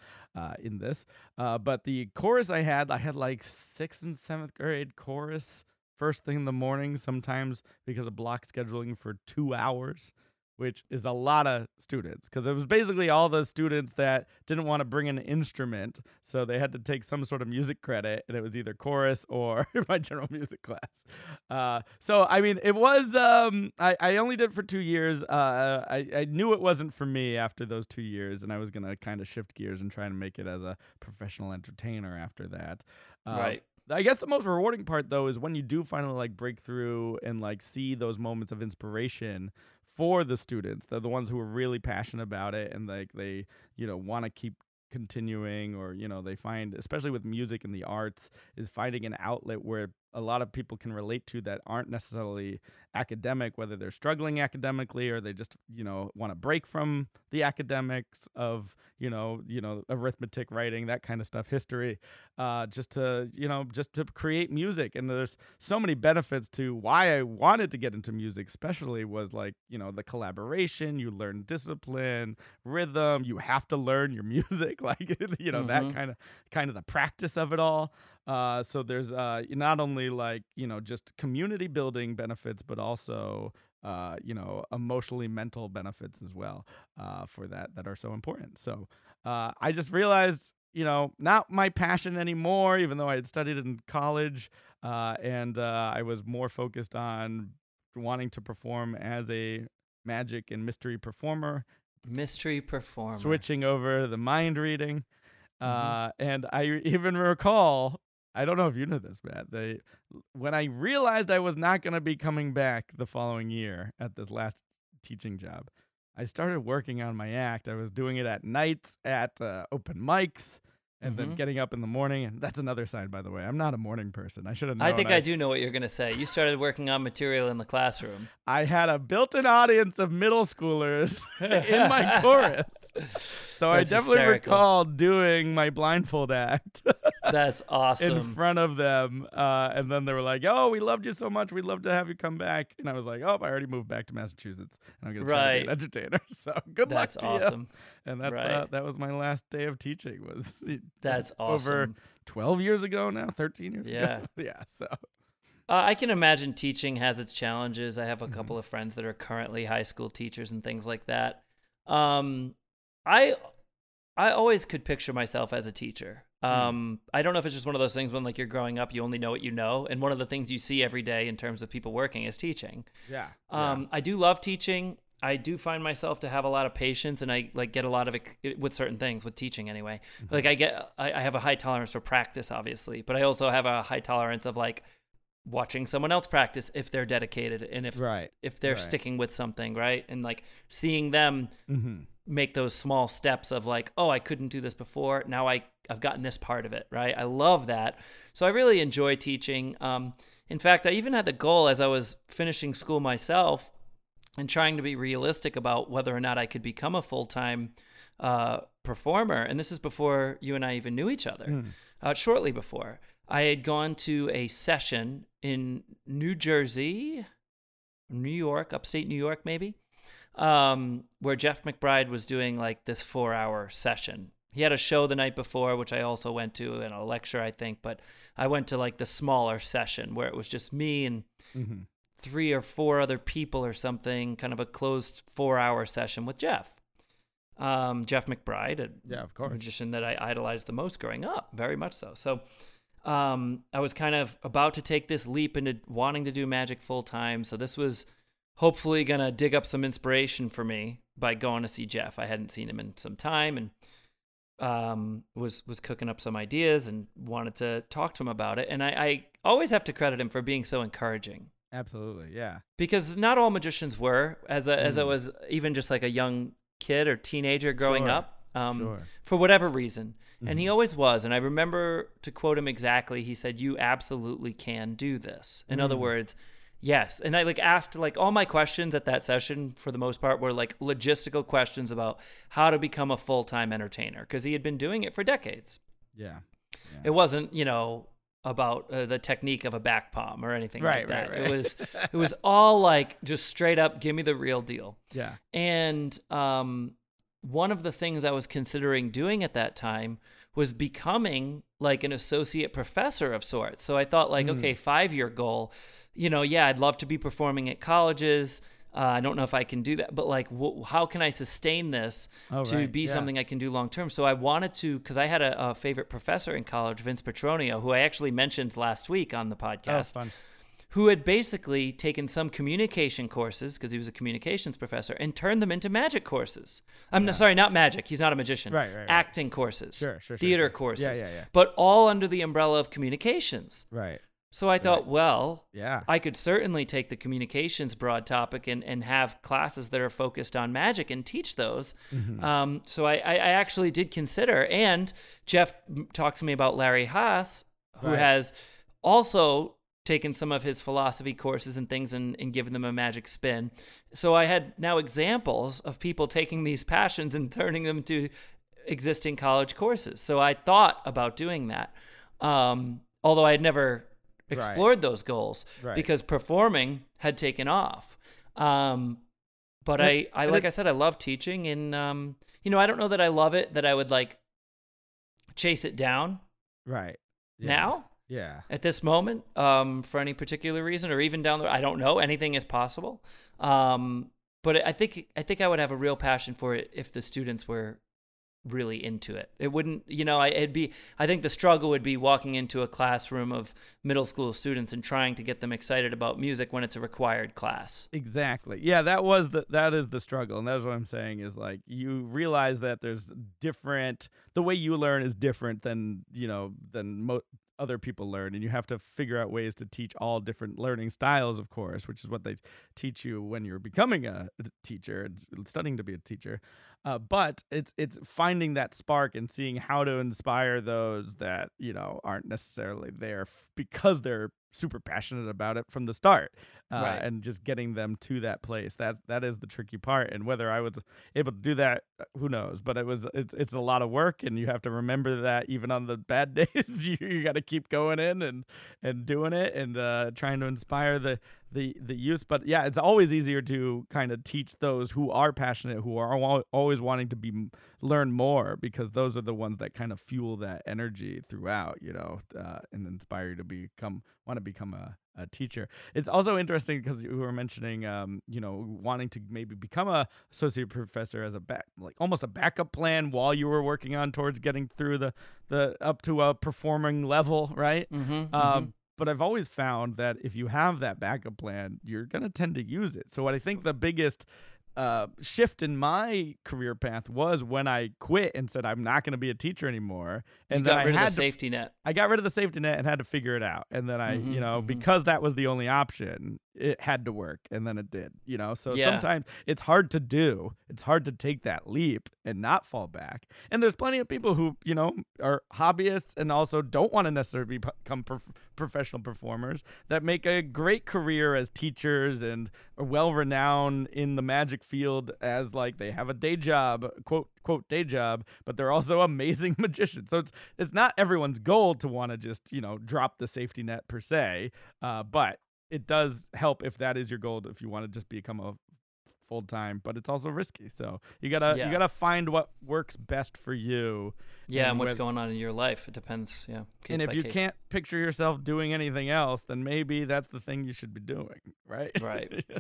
in this. But the chorus I had like 6th and 7th grade chorus first thing in the morning, sometimes because of block scheduling for 2 hours, which is a lot of students. Because it was basically all the students that didn't want to bring an instrument, so they had to take some sort of music credit, and it was either chorus or my general music class. So, I mean, it was, I only did it for 2 years. I knew it wasn't for me after those 2 years, and I was going to kind of shift gears and try and make it as a professional entertainer after that. Right. I guess the most rewarding part, though, is when you do finally, like, break through and, like, see those moments of inspiration for the students. They're the ones who are really passionate about it and like they, you know, want to keep continuing, or, you know, they find, especially with music and the arts, is finding an outlet where a lot of people can relate to that aren't necessarily academic, whether they're struggling academically or they just, you know, want to break from the academics of, you know, arithmetic, writing, that kind of stuff, history, just to create music. And there's so many benefits to why I wanted to get into music, especially was like, you know, the collaboration, you learn discipline, rhythm, you have to learn your music, like, you know, mm-hmm. that kind of the practice of it all. So there's not only like, you know, just community building benefits, but also, you know, emotionally mental benefits as well for that are so important. So I just realized, you know, not my passion anymore, even though I had studied in college and I was more focused on wanting to perform as a magic and mystery performer. Mystery performer. Switching over to the mind reading. Mm-hmm. And I even recall, I don't know if you knew this, Matt, when I realized I was not going to be coming back the following year at this last teaching job, I started working on my act. I was doing it at nights at open mics and mm-hmm. then getting up in the morning. And that's another sign, by the way. I'm not a morning person. I should have known. I think I do know what you're going to say. You started working on material in the classroom. I had a built-in audience of middle schoolers in my chorus. So that's I definitely hysterical. Recall doing my blindfold act. That's awesome. In front of them. And then they were like, oh, we loved you so much. We'd love to have you come back. And I was like, oh, I already moved back to Massachusetts. And I'm going to be an entertainer. So good that's luck to awesome. You. And that's awesome. Right. And that was my last day of teaching. Was That's awesome. Over 12 years ago now, 13 years ago. Yeah. So I can imagine teaching has its challenges. I have a couple of friends that are currently high school teachers and things like that. I always could picture myself as a teacher. I don't know if it's just one of those things when like you're growing up, you only know what you know. And one of the things you see every day in terms of people working is teaching. Yeah. I do love teaching. I do find myself to have a lot of patience, and I like get a lot of with certain things with teaching anyway. Mm-hmm. Like I have a high tolerance for practice, obviously, but I also have a high tolerance of like watching someone else practice if they're dedicated and if they're sticking with something. Right. And like seeing them mm-hmm. make those small steps of like, oh, I couldn't do this before. Now I've gotten this part of it. Right. I love that. So I really enjoy teaching. In fact, I even had the goal as I was finishing school myself and trying to be realistic about whether or not I could become a full-time performer. And this is before you and I even knew each other, shortly before. I had gone to a session in New Jersey, New York, upstate New York maybe, where Jeff McBride was doing like this 4-hour session. He had a show the night before, which I also went to, and a lecture, I think. But I went to like the smaller session where it was just me and 3 or 4 other people or something, kind of a closed 4-hour session with Jeff McBride, a magician that I idolized the most growing up, very much so. So I was kind of about to take this leap into wanting to do magic full time. So this was hopefully going to dig up some inspiration for me by going to see Jeff. I hadn't seen him in some time, and was cooking up some ideas and wanted to talk to him about it. And I always have to credit him for being so encouraging. Absolutely, yeah. Because not all magicians were, as I was even just like a young kid or teenager growing up, for whatever reason. Mm-hmm. And he always was. And I remember, to quote him exactly, he said, "You absolutely can do this." In other words, yes. And I asked all my questions at that session, for the most part, were logistical questions about how to become a full-time entertainer, because he had been doing it for decades. Yeah. It wasn't, about the technique of a back palm or anything like that. Right. It was all just straight up, give me the real deal. Yeah. And one of the things I was considering doing at that time was becoming an associate professor of sorts. So I thought okay, 5-year goal, I'd love to be performing at colleges. I don't know if I can do that, but how can I sustain this to be something I can do long term? So I wanted to, because I had a favorite professor in college, Vince Petronio, who I actually mentioned last week on the podcast, who had basically taken some communication courses, because he was a communications professor, and turned them into magic courses. Sorry, not magic. He's not a magician. Right. Acting courses, theater courses, but all under the umbrella of communications. Right. So I thought, I could certainly take the communications broad topic and have classes that are focused on magic and teach those. Mm-hmm. So I actually did consider, and Jeff talked to me about Larry Haas, who has also taken some of his philosophy courses and things and given them a magic spin. So I had now examples of people taking these passions and turning them to existing college courses. So I thought about doing that, although I had never explored those goals because performing had taken off. But I like I said, I love teaching, and I don't know that I love it, that I would chase it down now. Yeah. At this moment, for any particular reason, or even down the road, I don't know. Anything is possible. But I think I would have a real passion for it if the students were really into it. It wouldn't, I think the struggle would be walking into a classroom of middle school students and trying to get them excited about music when it's a required class. Exactly. Yeah, that is the struggle. And that's what I'm saying is you realize that there's the way you learn is different than other people learn, and you have to figure out ways to teach all different learning styles, of course, which is what they teach you when you're becoming a teacher and studying to be a teacher. But it's finding that spark and seeing how to inspire those that aren't necessarily there because they're super passionate about it from the start, and just getting them to that place. That is the tricky part, and whether I was able to do that, who knows? But it's a lot of work, and you have to remember that even on the bad days, you got to keep going in and doing it and trying to inspire the use. But yeah, it's always easier to kind of teach those who are passionate, who are always wanting to learn more, because those are the ones that kind of fuel that energy throughout, and inspire you to become a teacher. It's also interesting because you were mentioning, wanting to maybe become a associate professor as almost a backup plan while you were working on towards getting through the up to a performing level, right? Mm-hmm, But I've always found that if you have that backup plan, you're going to tend to use it. So what I think the biggest shift in my career path was when I quit and said, I'm not going to be a teacher anymore. And then I got rid of the safety net and had to figure it out. And then I, because that was the only option, it had to work. And then it did, so sometimes it's hard to do. It's hard to take that leap and not fall back. And there's plenty of people who, are hobbyists and also don't want to necessarily become professional performers that make a great career as teachers and are well-renowned in the magic field, as they have a day job, quote day job, but they're also amazing magicians. So it's not everyone's goal to want to just drop the safety net per se, but it does help if that is your goal, if you want to just become a full time, but it's also risky. So you gotta find what works best for you. Yeah, and what's going on in your life. It depends. Yeah. And if you can't picture yourself doing anything else, then maybe that's the thing you should be doing. Right. Right. So.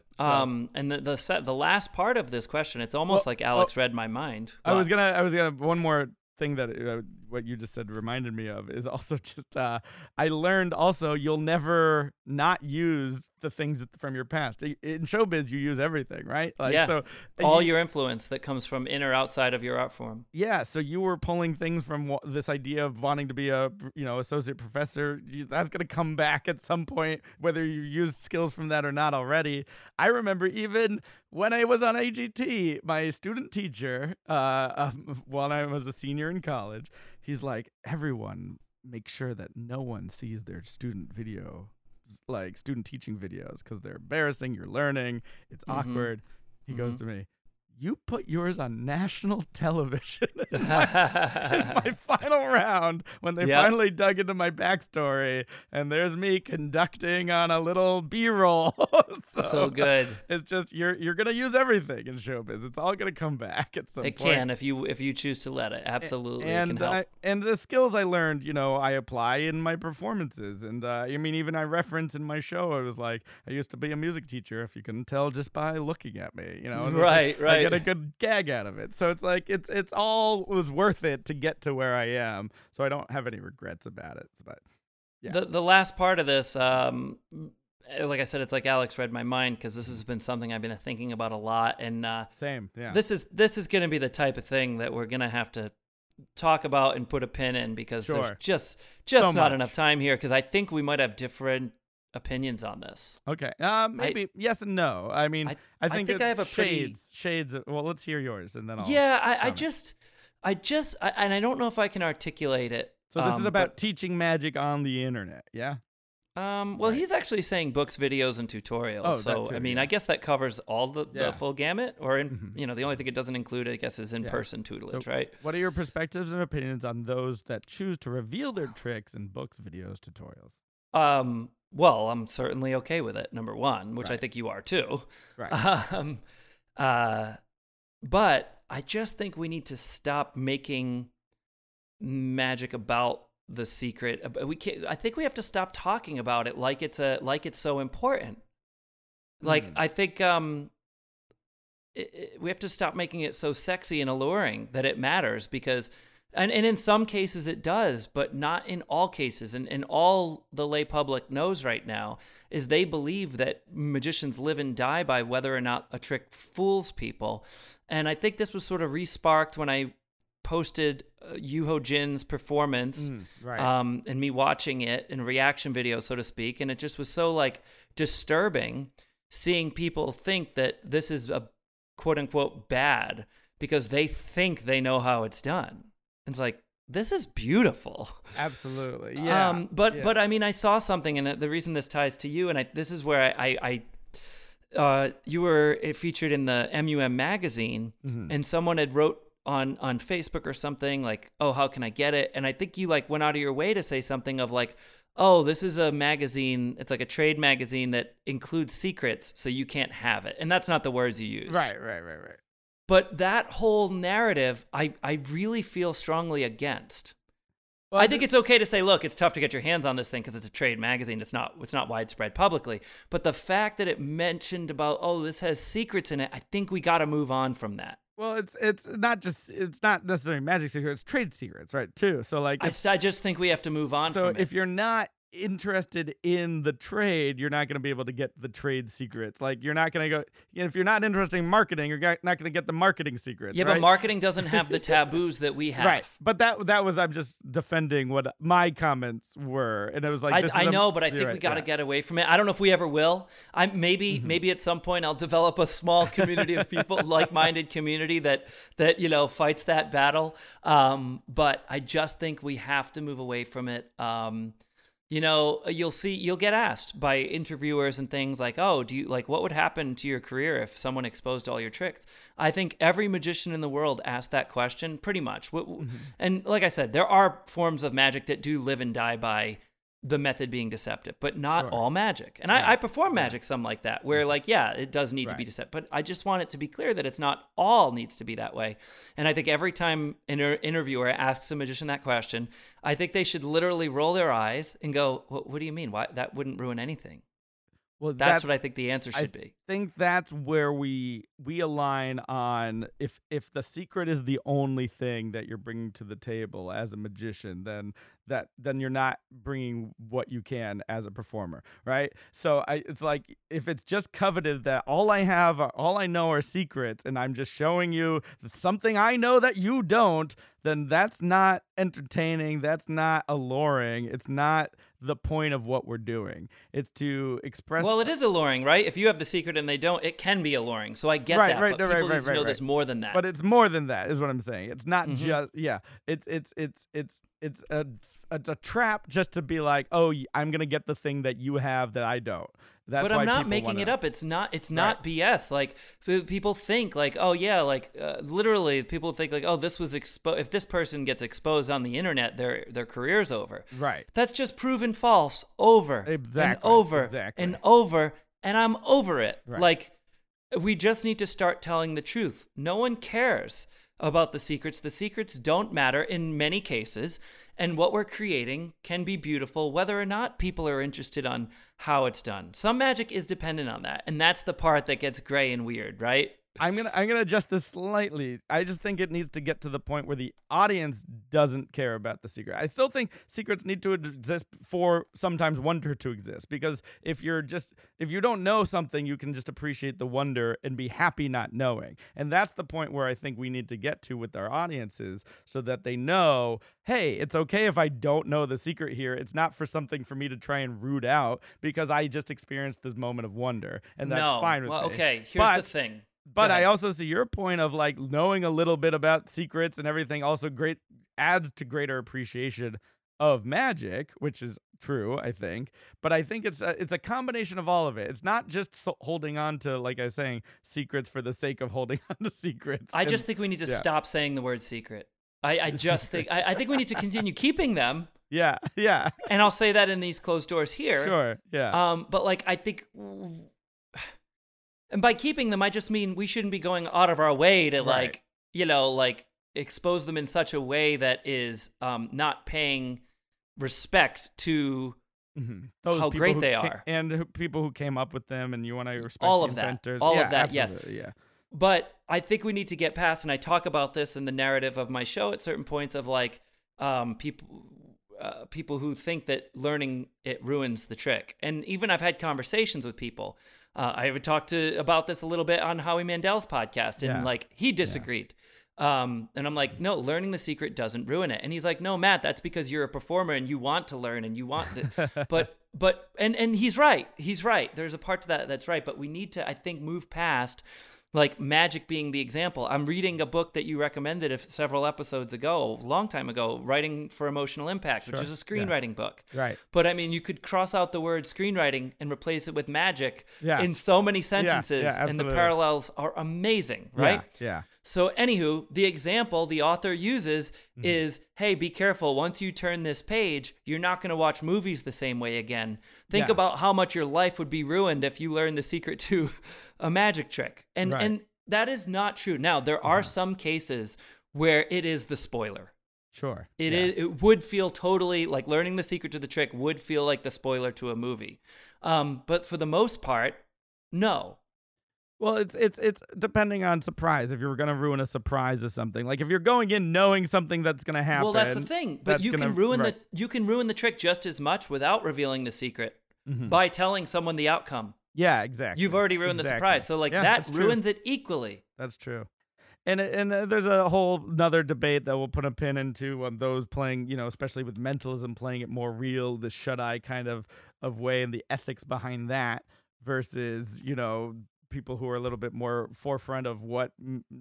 And the last part of this question, it's almost like Alex read my mind. I was gonna one more thing that what you just said reminded me of is also just I learned also you'll never not use the things from your past. In showbiz you use everything, right? So all your influence that comes from in or outside of your art form. Yeah, so you were pulling things from this idea of wanting to be a associate professor. That's going to come back at some point whether you use skills from that or not already. I remember even when I was on AGT, my student teacher, while I was a senior in college, he's like, everyone, make sure that no one sees their student teaching videos because they're embarrassing, you're learning, it's awkward. He goes to me, you put yours on national television in my final round when they finally dug into my backstory, and there's me conducting on a little B-roll. So good. It's just you're gonna use everything in showbiz. It's all gonna come back at some point. It can if you choose to let it. Absolutely, it can help. And the skills I learned, I apply in my performances, and even I reference in my show. I was like, I used to be a music teacher. If you couldn't tell just by looking at me, right. Get a good gag out of it. So it's like it's all was worth it to get to where I am. So I don't have any regrets about it. But yeah. The last part of this, like I said, it's like Alex read my mind because this has been something I've been thinking about a lot. And same, yeah. This is going to be the type of thing that we're going to have to talk about and put a pin in because there's just so not enough time here because I think we might have different opinions on this. Okay. Maybe yes and no. I mean, I think I have a shades of, well, let's hear yours and then I'll. Yeah. I and I don't know if I can articulate it. So this is about teaching magic on the internet. Yeah. Well, right. He's actually saying books, videos, and tutorials. Oh, so, too, I guess that covers all the full gamut, or the only thing it doesn't include, I guess, is in-person tutelage, so right? What are your perspectives and opinions on those that choose to reveal their tricks in books, videos, tutorials? Well, I'm certainly okay with it, number one, which I think you are too. Right. But I just think we need to stop making magic about the secret. I think we have to stop talking about it like it's so important. Like I think we have to stop making it so sexy and alluring that it matters because. And in some cases it does, but not in all cases. And all the lay public knows right now is they believe that magicians live and die by whether or not a trick fools people. And I think this was sort of re-sparked when I posted Yuho Jin's performance and me watching it in reaction video, so to speak. And it just was so disturbing seeing people think that this is a quote unquote bad because they think they know how it's done. It's like, this is beautiful. Absolutely. Yeah. But I saw something, and the reason this ties to you, and this is where I you were featured in the MUM magazine, and someone had wrote on Facebook or something like, oh, how can I get it? And I think you went out of your way to say something of oh, this is a magazine. It's like a trade magazine that includes secrets, so you can't have it. And that's not the words you used. Right. But that whole narrative, I really feel strongly against. Well, I think it's okay to say, look, it's tough to get your hands on this thing because it's a trade magazine. It's not widespread publicly. But the fact that it mentioned about, oh, this has secrets in it, I think we got to move on from that. Well, it's not necessarily magic secrets, it's trade secrets, right? Too. So I just think we have to move on. So from if you're not interested in the trade, you're not going to be able to get the trade secrets. You're not going to go, if you're not interested in marketing, you're not going to get the marketing secrets. Yeah, right? But marketing doesn't have the taboos that we have. Right, but that was, I'm just defending what my comments were, and it was like, but I think we got to get away from it. I don't know if we ever will. Maybe at some point I'll develop a small community of people, like-minded community that fights that battle. But I just think we have to move away from it. You'll get asked by interviewers and things like, oh, do you what would happen to your career if someone exposed all your tricks? I think every magician in the world asked that question pretty much. And like I said, there are forms of magic that do live and die by the method being deceptive, but not all magic. And I perform magic, some like that, where like, yeah, it does need to be deceptive, but I just want it to be clear that it's not all needs to be that way. And I think every time an interviewer asks a magician that question, I think they should literally roll their eyes and go, what do you mean? Why? That wouldn't ruin anything. Well, that's what I think the answer should be. I think that's where we align on if the secret is the only thing that you're bringing to the table as a magician, then you're not bringing what you can as a performer, right? So it's like if it's just coveted that all I know are secrets, and I'm just showing you something I know that you don't, then that's not entertaining, that's not alluring, it's not the point of what we're doing. It's to express... Well, it is alluring, right? If you have the secret and they don't, it can be alluring, so I get that, but people need to know there's more than that. But it's more than that, is what I'm saying. It's not just... Yeah, it's a trap just to be like, oh, I'm going to get the thing that you have that I don't. That's but I'm not making it up. It's not BS. Like people think like, oh yeah, like literally people think like, oh, this was if this person gets exposed on the internet, their career's over. Right. That's just proven false over and over, and I'm over it. Right. Like we just need to start telling the truth. No one cares about the secrets. The secrets don't matter in many cases, and what we're creating can be beautiful whether or not people are interested on how it's done. Some magic is dependent on that, and that's the part that gets gray and weird, right? I'm gonna adjust this slightly. I just think it needs to get to the point where the audience doesn't care about the secret. I still think secrets need to exist for sometimes wonder to exist, because if you don't know something, you can just appreciate the wonder and be happy not knowing. And that's the point where I think we need to get to with our audiences, so that they know, hey, it's okay if I don't know the secret here. It's not for something for me to try and root out because I just experienced this moment of wonder, and that's fine with me. Okay, here's the thing. But I also see your point of like knowing a little bit about secrets and everything also adds to greater appreciation of magic, which is true, I think. But I think it's a combination of all of it. It's not just holding on to, like I was saying, secrets for the sake of holding on to secrets. I just think we need to stop saying the word secret. I think we need to continue keeping them. Yeah, yeah. And I'll say that in these closed doors here. Sure, yeah. But like I think... And by keeping them, I just mean we shouldn't be going out of our way to expose them in such a way that is not paying respect to how great they are. And people who came up with them, and you want to respect all of that. All of that, yes. But I think we need to get past, and I talk about this in the narrative of my show at certain points of like people who think that learning it ruins the trick. And even I've had conversations with people. I would talk about this a little bit on Howie Mandel's podcast, and like he disagreed. And I'm like, no, learning the secret doesn't ruin it. And he's like, no, Matt, that's because you're a performer and you want to learn and you want to. but and he's right. He's right. There's a part to that that's right. But we need to, I think, move past like magic being the example. I'm reading a book that you recommended several episodes ago, a long time ago, Writing for Emotional Impact, which is a screenwriting book. Right. But I mean, you could cross out the word screenwriting and replace it with magic in so many sentences, and the parallels are amazing, right? Yeah. So anywho, the example the author uses is, hey, be careful. Once you turn this page, you're not going to watch movies the same way again. Think about how much your life would be ruined if you learned the secret to a magic trick. And that is not true. Now, there are some cases where it is the spoiler. Sure. It would feel totally like learning the secret to the trick would feel like the spoiler to a movie. But for the most part, no. Well, it's depending on surprise. If you're going to ruin a surprise or something, like if you're going in knowing something that's going to happen. Well, that's the thing. But you can ruin the trick just as much without revealing the secret by telling someone the outcome. Yeah, exactly. You've already ruined the surprise, so like that ruins it equally. That's true. And there's a whole nother debate that we'll put a pin into on those playing, you know, especially with mentalism, playing it more real, the shut-eye kind of way, and the ethics behind that versus, you know, people who are a little bit more forefront of what,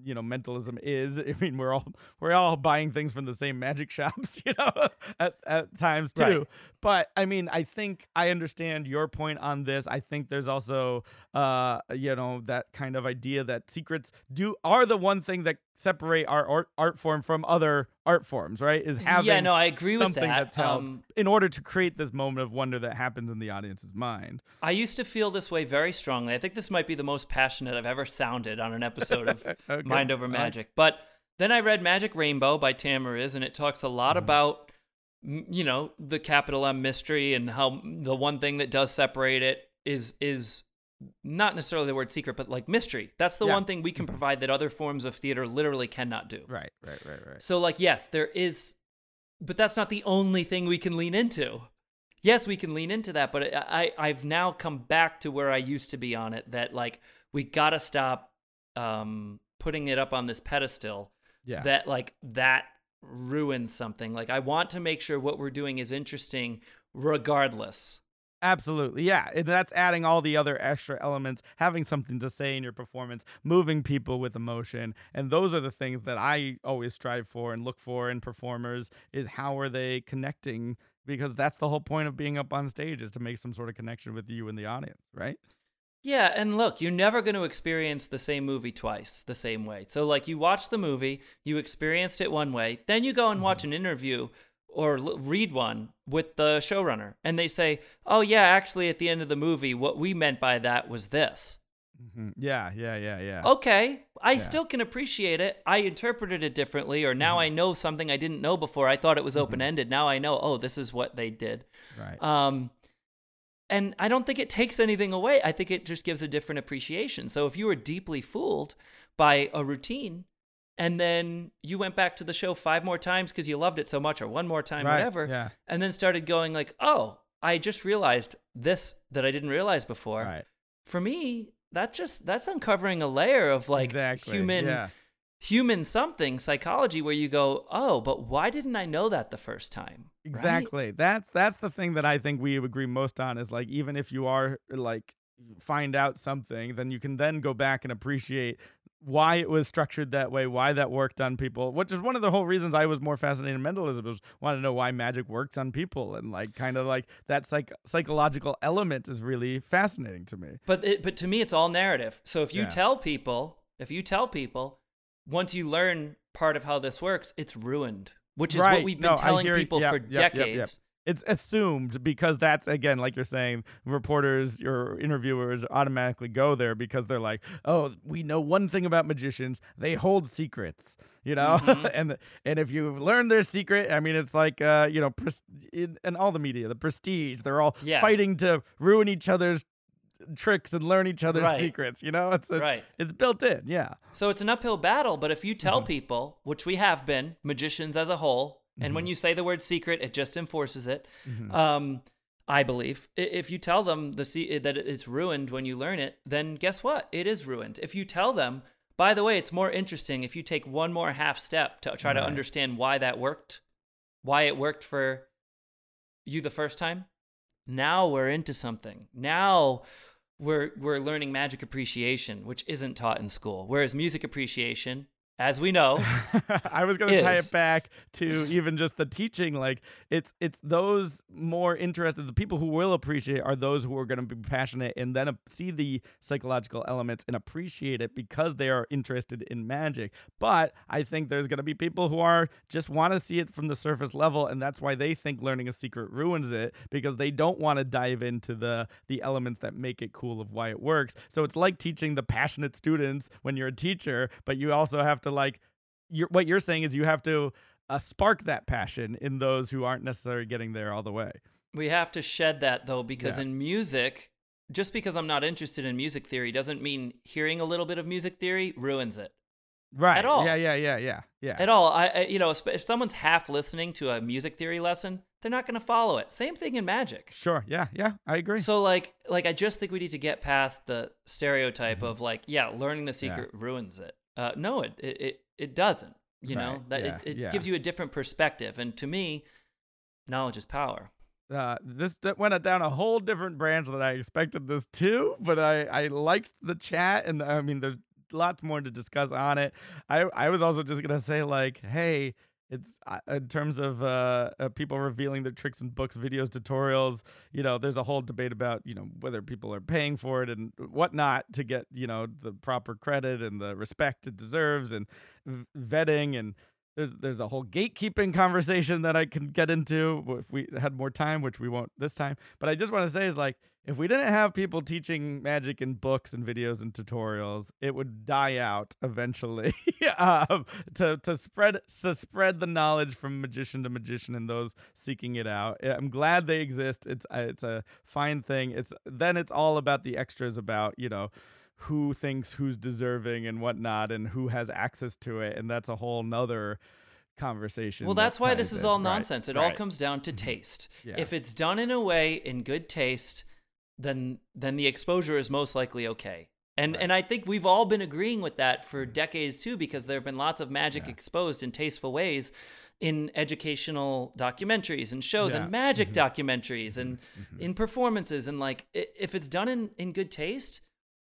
you know, mentalism is. I mean, we're all buying things from the same magic shops, you know, at times too. Right. But I mean, I think I understand your point on this. I think there's also, you know, that kind of idea that secrets are the one thing that separate our art form from other art forms, right? Is having I agree something with that. That's held in order to create this moment of wonder that happens in the audience's mind. I used to feel this way very strongly. I think this might be the most passionate I've ever sounded on an episode of okay. Mind Over Magic. But then I read Magic Rainbow by Tamariz, and it talks a lot about, you know, the capital M mystery and how the one thing that does separate it is not necessarily the word secret, but like mystery. That's the one thing we can provide that other forms of theater literally cannot do. Right. So like, yes, there is, but that's not the only thing we can lean into. Yes, we can lean into that, but I've now come back to where I used to be on it, that like, we got to stop putting it up on this pedestal that like that ruins something. Like I want to make sure what we're doing is interesting regardless. Absolutely, yeah. And that's adding all the other extra elements, having something to say in your performance, moving people with emotion. And those are the things that I always strive for and look for in performers, is how are they connecting? Because that's the whole point of being up on stage, is to make some sort of connection with you and the audience, right? Yeah, and look, you're never going to experience the same movie twice the same way. So like you watch the movie, you experienced it one way, then you go and watch an interview or read one with the showrunner, and they say, oh yeah, actually at the end of the movie, what we meant by that was this. Yeah. Okay, I still can appreciate it. I interpreted it differently, or now I know something I didn't know before. I thought it was open-ended. Now I know, oh, this is what they did. Right. And I don't think it takes anything away. I think it just gives a different appreciation. So if you were deeply fooled by a routine, and then you went back to the show 5 more times because you loved it so much, or 1 more time, whatever, and then started going like, oh, I just realized this that I didn't realize before. Right. For me, that's uncovering a layer of like human something, psychology, where you go, oh, but why didn't I know that the first time? Exactly. Right? That's the thing that I think we agree most on, is like, even if you are like find out something, then you can then go back and appreciate why it was structured that way, why that worked on people, which is one of the whole reasons I was more fascinated in mentalism, was want to know why magic works on people, and like kind of like that psychological element is really fascinating to me. But to me, it's all narrative. So if you tell people, once you learn part of how this works, it's ruined, which is what we've been telling people for decades. Yep. It's assumed, because that's, again, like you're saying, reporters, your interviewers automatically go there because they're like, oh, we know one thing about magicians. They hold secrets, you know? And if you learn their secret, I mean, it's like, you know, in all the media, the prestige, they're all fighting to ruin each other's tricks and learn each other's secrets, you know? It's built in, So it's an uphill battle, but if you tell people, which we have been, magicians as a whole, and when you say the word secret, it just enforces it. I believe if you tell them that it's ruined when you learn it, then guess what? It is ruined. If you tell them, by the way, it's more interesting if you take one more half step to try to understand why that worked, why it worked for you the first time. Now we're into something. Now we're learning magic appreciation, which isn't taught in school, whereas music appreciation, as we know, I was going to tie it back to even just the teaching. Like it's those more interested, the people who will appreciate are those who are going to be passionate and then see the psychological elements and appreciate it because they are interested in magic. But I think there's going to be people who are just want to see it from the surface level, and that's why they think learning a secret ruins it, because they don't want to dive into the elements that make it cool of why it works. So it's like teaching the passionate students when you're a teacher, but you also have to what you're saying is you have to spark that passion in those who aren't necessarily getting there all the way. We have to shed that, though, because in music, just because I'm not interested in music theory doesn't mean hearing a little bit of music theory ruins it. Right. At all. Yeah. At all. I you know, if someone's half listening to a music theory lesson, they're not going to follow it. Same thing in magic. Sure. Yeah. I agree. So like I just think we need to get past the stereotype of like, learning the secret ruins it. No, it doesn't, you know, that it gives you a different perspective. And to me, knowledge is power. That went down a whole different branch than I expected this to, but I liked the chat, and I mean, there's lots more to discuss on it. I was also just going to say like, hey, It's in terms of people revealing their tricks in books, videos, tutorials. You know, there's a whole debate about, you know, whether people are paying for it and whatnot to get, you know, the proper credit and the respect it deserves, and vetting, and there's a whole gatekeeping conversation that I can get into if we had more time, which we won't this time. But I just want to say is, like, if we didn't have people teaching magic in books and videos and tutorials, it would die out eventually. to spread the knowledge from magician to magician and those seeking it out. I'm glad they exist. It's a fine thing. It's all about the extras, about, you know, who thinks who's deserving and whatnot, and who has access to it, and that's a whole nother conversation. Well, that's why this is all nonsense. It all comes down to taste. Yeah. If it's done in a way in good taste, then the exposure is most likely okay. And I think we've all been agreeing with that for decades too, because there have been lots of magic exposed in tasteful ways in educational documentaries and shows and magic documentaries and in performances, and like, if it's done in good taste,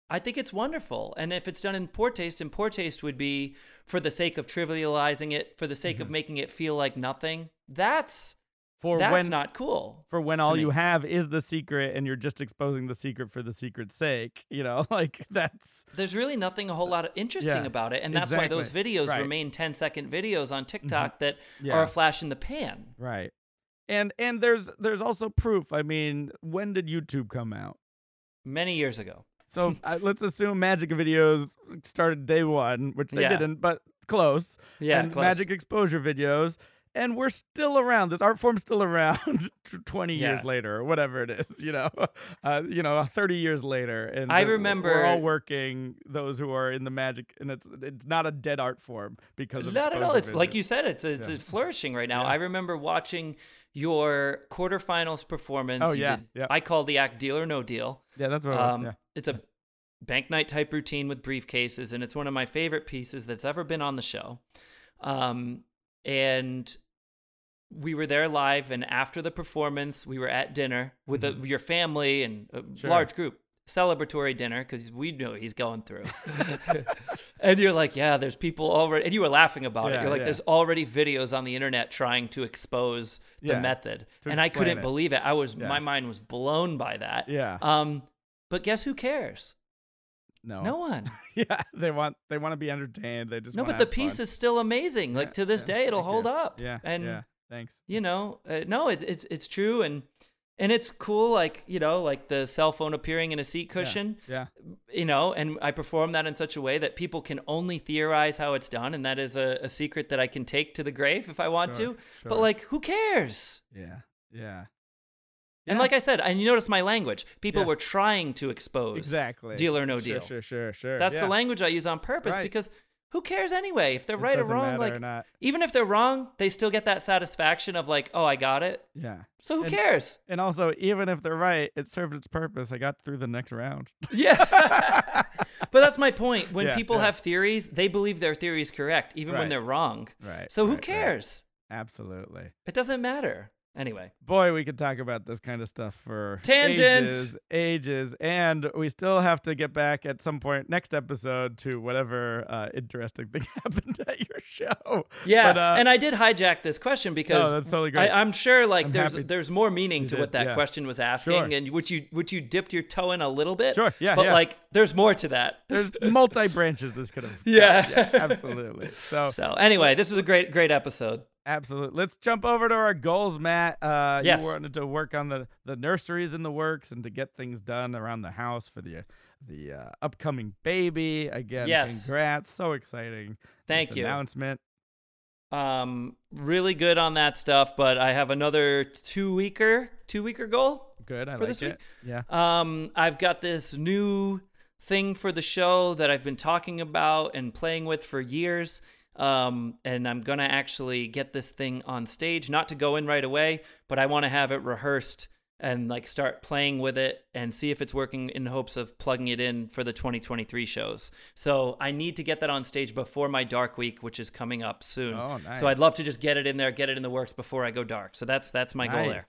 I think it's wonderful. And if it's done in poor taste would be for the sake of trivializing it, for the sake of making it feel like nothing. That's not cool. For when all you have is the secret and you're just exposing the secret for the secret's sake, you know, like that's... There's really nothing a whole lot of interesting about it. And that's why those videos remain 10-second videos on TikTok that are a flash in the pan. Right. And there's also proof. I mean, when did YouTube come out? Many years ago. So let's assume magic videos started day one, which they didn't, but close. Yeah, and close. Magic exposure videos. And we're still around. This art form's still around 20 years later, or whatever it is, you know, 30 years later. And I remember we're all working, those who are in the magic, and it's not a dead art form because of not at all. It's videos. Like you said, it's flourishing right now. Yeah. I remember watching your quarterfinals performance. Oh, yeah. I call the act Deal or No Deal. Yeah, that's what it was. Yeah. It's a bank night type routine with briefcases, and it's one of my favorite pieces that's ever been on the show. And we were there live, and after the performance, we were at dinner with your family and a large group, celebratory dinner, because we know he's going through. And you're like, yeah, there's people already, and you were laughing about it. You're like, there's already videos on the internet trying to expose the method. And I couldn't believe it. I was, my mind was blown by that. Yeah. But guess who cares? No one. They want to be entertained. They just but the piece is still amazing. Like to this day, it'll hold up. Yeah, and thanks. You know, it's true, and it's cool. Like, you know, like the cell phone appearing in a seat cushion. Yeah. You know, and I perform that in such a way that people can only theorize how it's done, and that is a secret that I can take to the grave if I want to. Sure. But like, who cares? Yeah. And like I said, and you notice my language. People were trying to expose Deal or No Deal. Sure. That's the language I use on purpose because who cares anyway? If they're right or wrong, like, or even if they're wrong, they still get that satisfaction of like, oh, I got it. Yeah. So who cares? And also, even if they're right, it served its purpose. I got through the next round. Yeah. But that's my point. When people have theories, they believe their theory is correct, even when they're wrong. Right. So who cares? Right. Absolutely. It doesn't matter. Anyway, boy, we could talk about this kind of stuff for ages, and we still have to get back at some point next episode to whatever interesting thing happened at your show. Yeah, but, and I did hijack this question because that's totally great. I'm sure like there's more meaning to what that question was asking, and which you dipped your toe in a little bit. Sure, yeah, but like there's more to that. There's multi branches this could have. Yeah, absolutely. So anyway, this is a great episode. Absolutely. Let's jump over to our goals, Matt. Yes. You wanted to work on the nurseries in the works and to get things done around the house for the upcoming baby. Again, Congrats. So exciting. Thank you. Announcement. Really good on that stuff, but I have another two-weeker goal. Good. I like this week. Yeah. I've got this new thing for the show that I've been talking about and playing with for years. And I'm going to actually get this thing on stage, not to go in right away, but I want to have it rehearsed and like start playing with it and see if it's working in hopes of plugging it in for the 2023 shows. So I need to get that on stage before my dark week, which is coming up soon. Oh, nice. So I'd love to just get it in there, get it in the works before I go dark. So that's my goal there.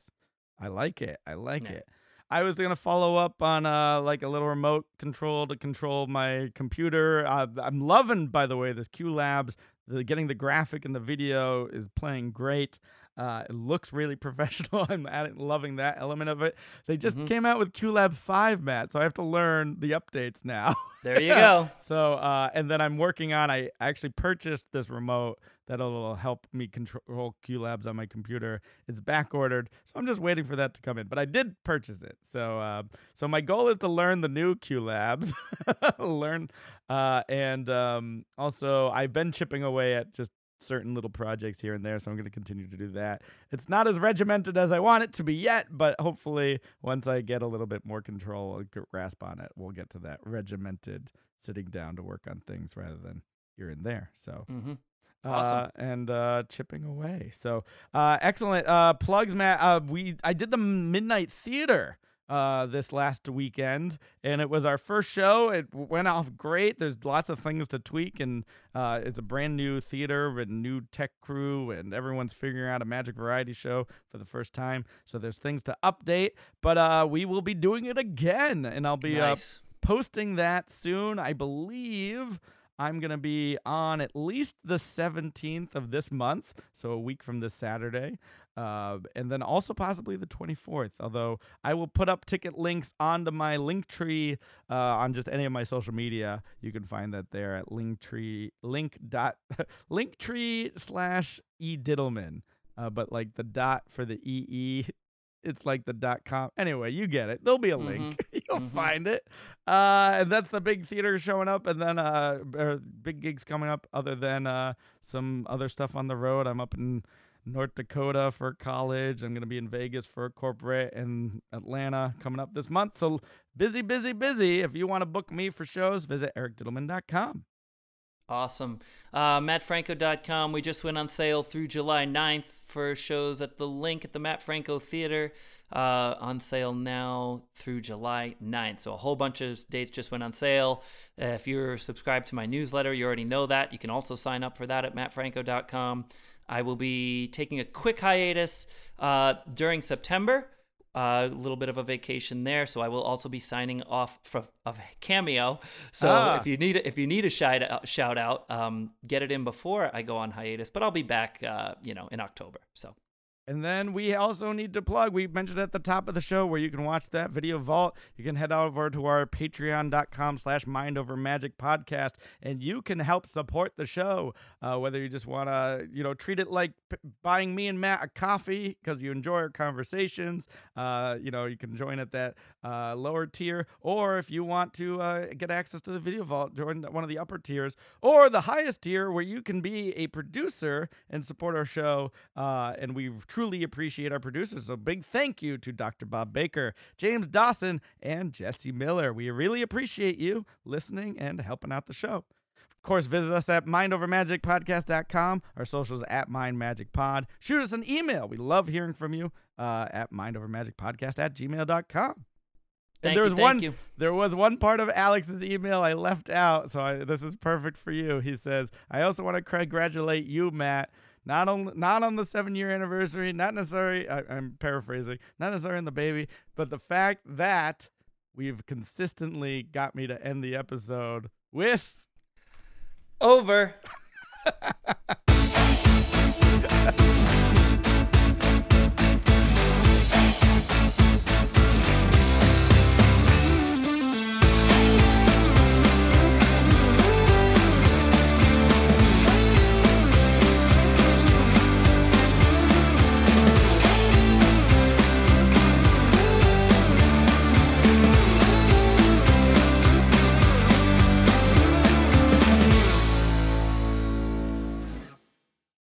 I like it. I like it. I was going to follow up on like a little remote control to control my computer. I'm loving, by the way, this QLab's Getting the graphic and the video is playing great. It looks really professional. I'm loving that element of it. They just came out with QLab 5, Matt, so I have to learn the updates now. There you go. So, and then I'm working on, I actually purchased this remote that'll help me control QLabs on my computer. It's back-ordered, so I'm just waiting for that to come in. But I did purchase it. So so my goal is to learn the new QLabs. Also, I've been chipping away at just certain little projects here and there, so I'm going to continue to do that. It's not as regimented as I want it to be yet, but hopefully once I get a little bit more control, a grasp on it, we'll get to that regimented sitting down to work on things rather than here and there. So awesome. And chipping away. So excellent. Plugs, Matt. I did the Midnight Theater this last weekend, and it was our first show. It went off great. There's lots of things to tweak, and it's a brand new theater with new tech crew, and everyone's figuring out a magic variety show for the first time, so there's things to update, but we will be doing it again, and I'll be posting that soon. I believe I'm going to be on at least the 17th of this month, so a week from this Saturday, and then also possibly the 24th, although I will put up ticket links onto my Linktree on just any of my social media. You can find that there at Linktree/ericdittleman, but like the dot for the EE. It's like the .com. Anyway, you get it. There'll be a link. You'll find it. And that's the big theater showing up, and then big gigs coming up other than some other stuff on the road. I'm up in North Dakota for college. I'm going to be in Vegas for corporate, and Atlanta coming up this month. So busy, busy, busy. If you want to book me for shows, visit ericdittleman.com. Awesome. MattFranco.com. We just went on sale through July 9th for shows at the Link at the Matt Franco Theater. On sale now through July 9th. So a whole bunch of dates just went on sale. If you're subscribed to my newsletter, you already know that. You can also sign up for that at MattFranco.com. I will be taking a quick hiatus during September. A little bit of a vacation there, so I will also be signing off of Cameo. So if you need a shout out, get it in before I go on hiatus. But I'll be back, in October. So. And then we also need to plug, we mentioned at the top of the show where you can watch that video vault. You can head over to our patreon.com/mindovermagicpodcast, and you can help support the show. Whether you just want to, treat it like buying me and Matt a coffee because you enjoy our conversations. You can join at that lower tier, or if you want to get access to the video vault, join one of the upper tiers, or the highest tier where you can be a producer and support our show. And we've truly appreciate our producers. So big thank you to Dr. Bob Baker, James Dawson, and Jesse Miller. We really appreciate you listening and helping out the show. Of course, visit us at mindovermagicpodcast.com. Our socials at mindmagicpod. Shoot us an email. We love hearing from you at mindovermagicpodcast@gmail.com. Thank you. There was one part of Alex's email I left out, so this is perfect for you. He says, I also want to congratulate you, Matt. Not on the 7-year anniversary, not necessarily, I'm paraphrasing, not necessarily on the baby, but the fact that we've consistently got me to end the episode with over.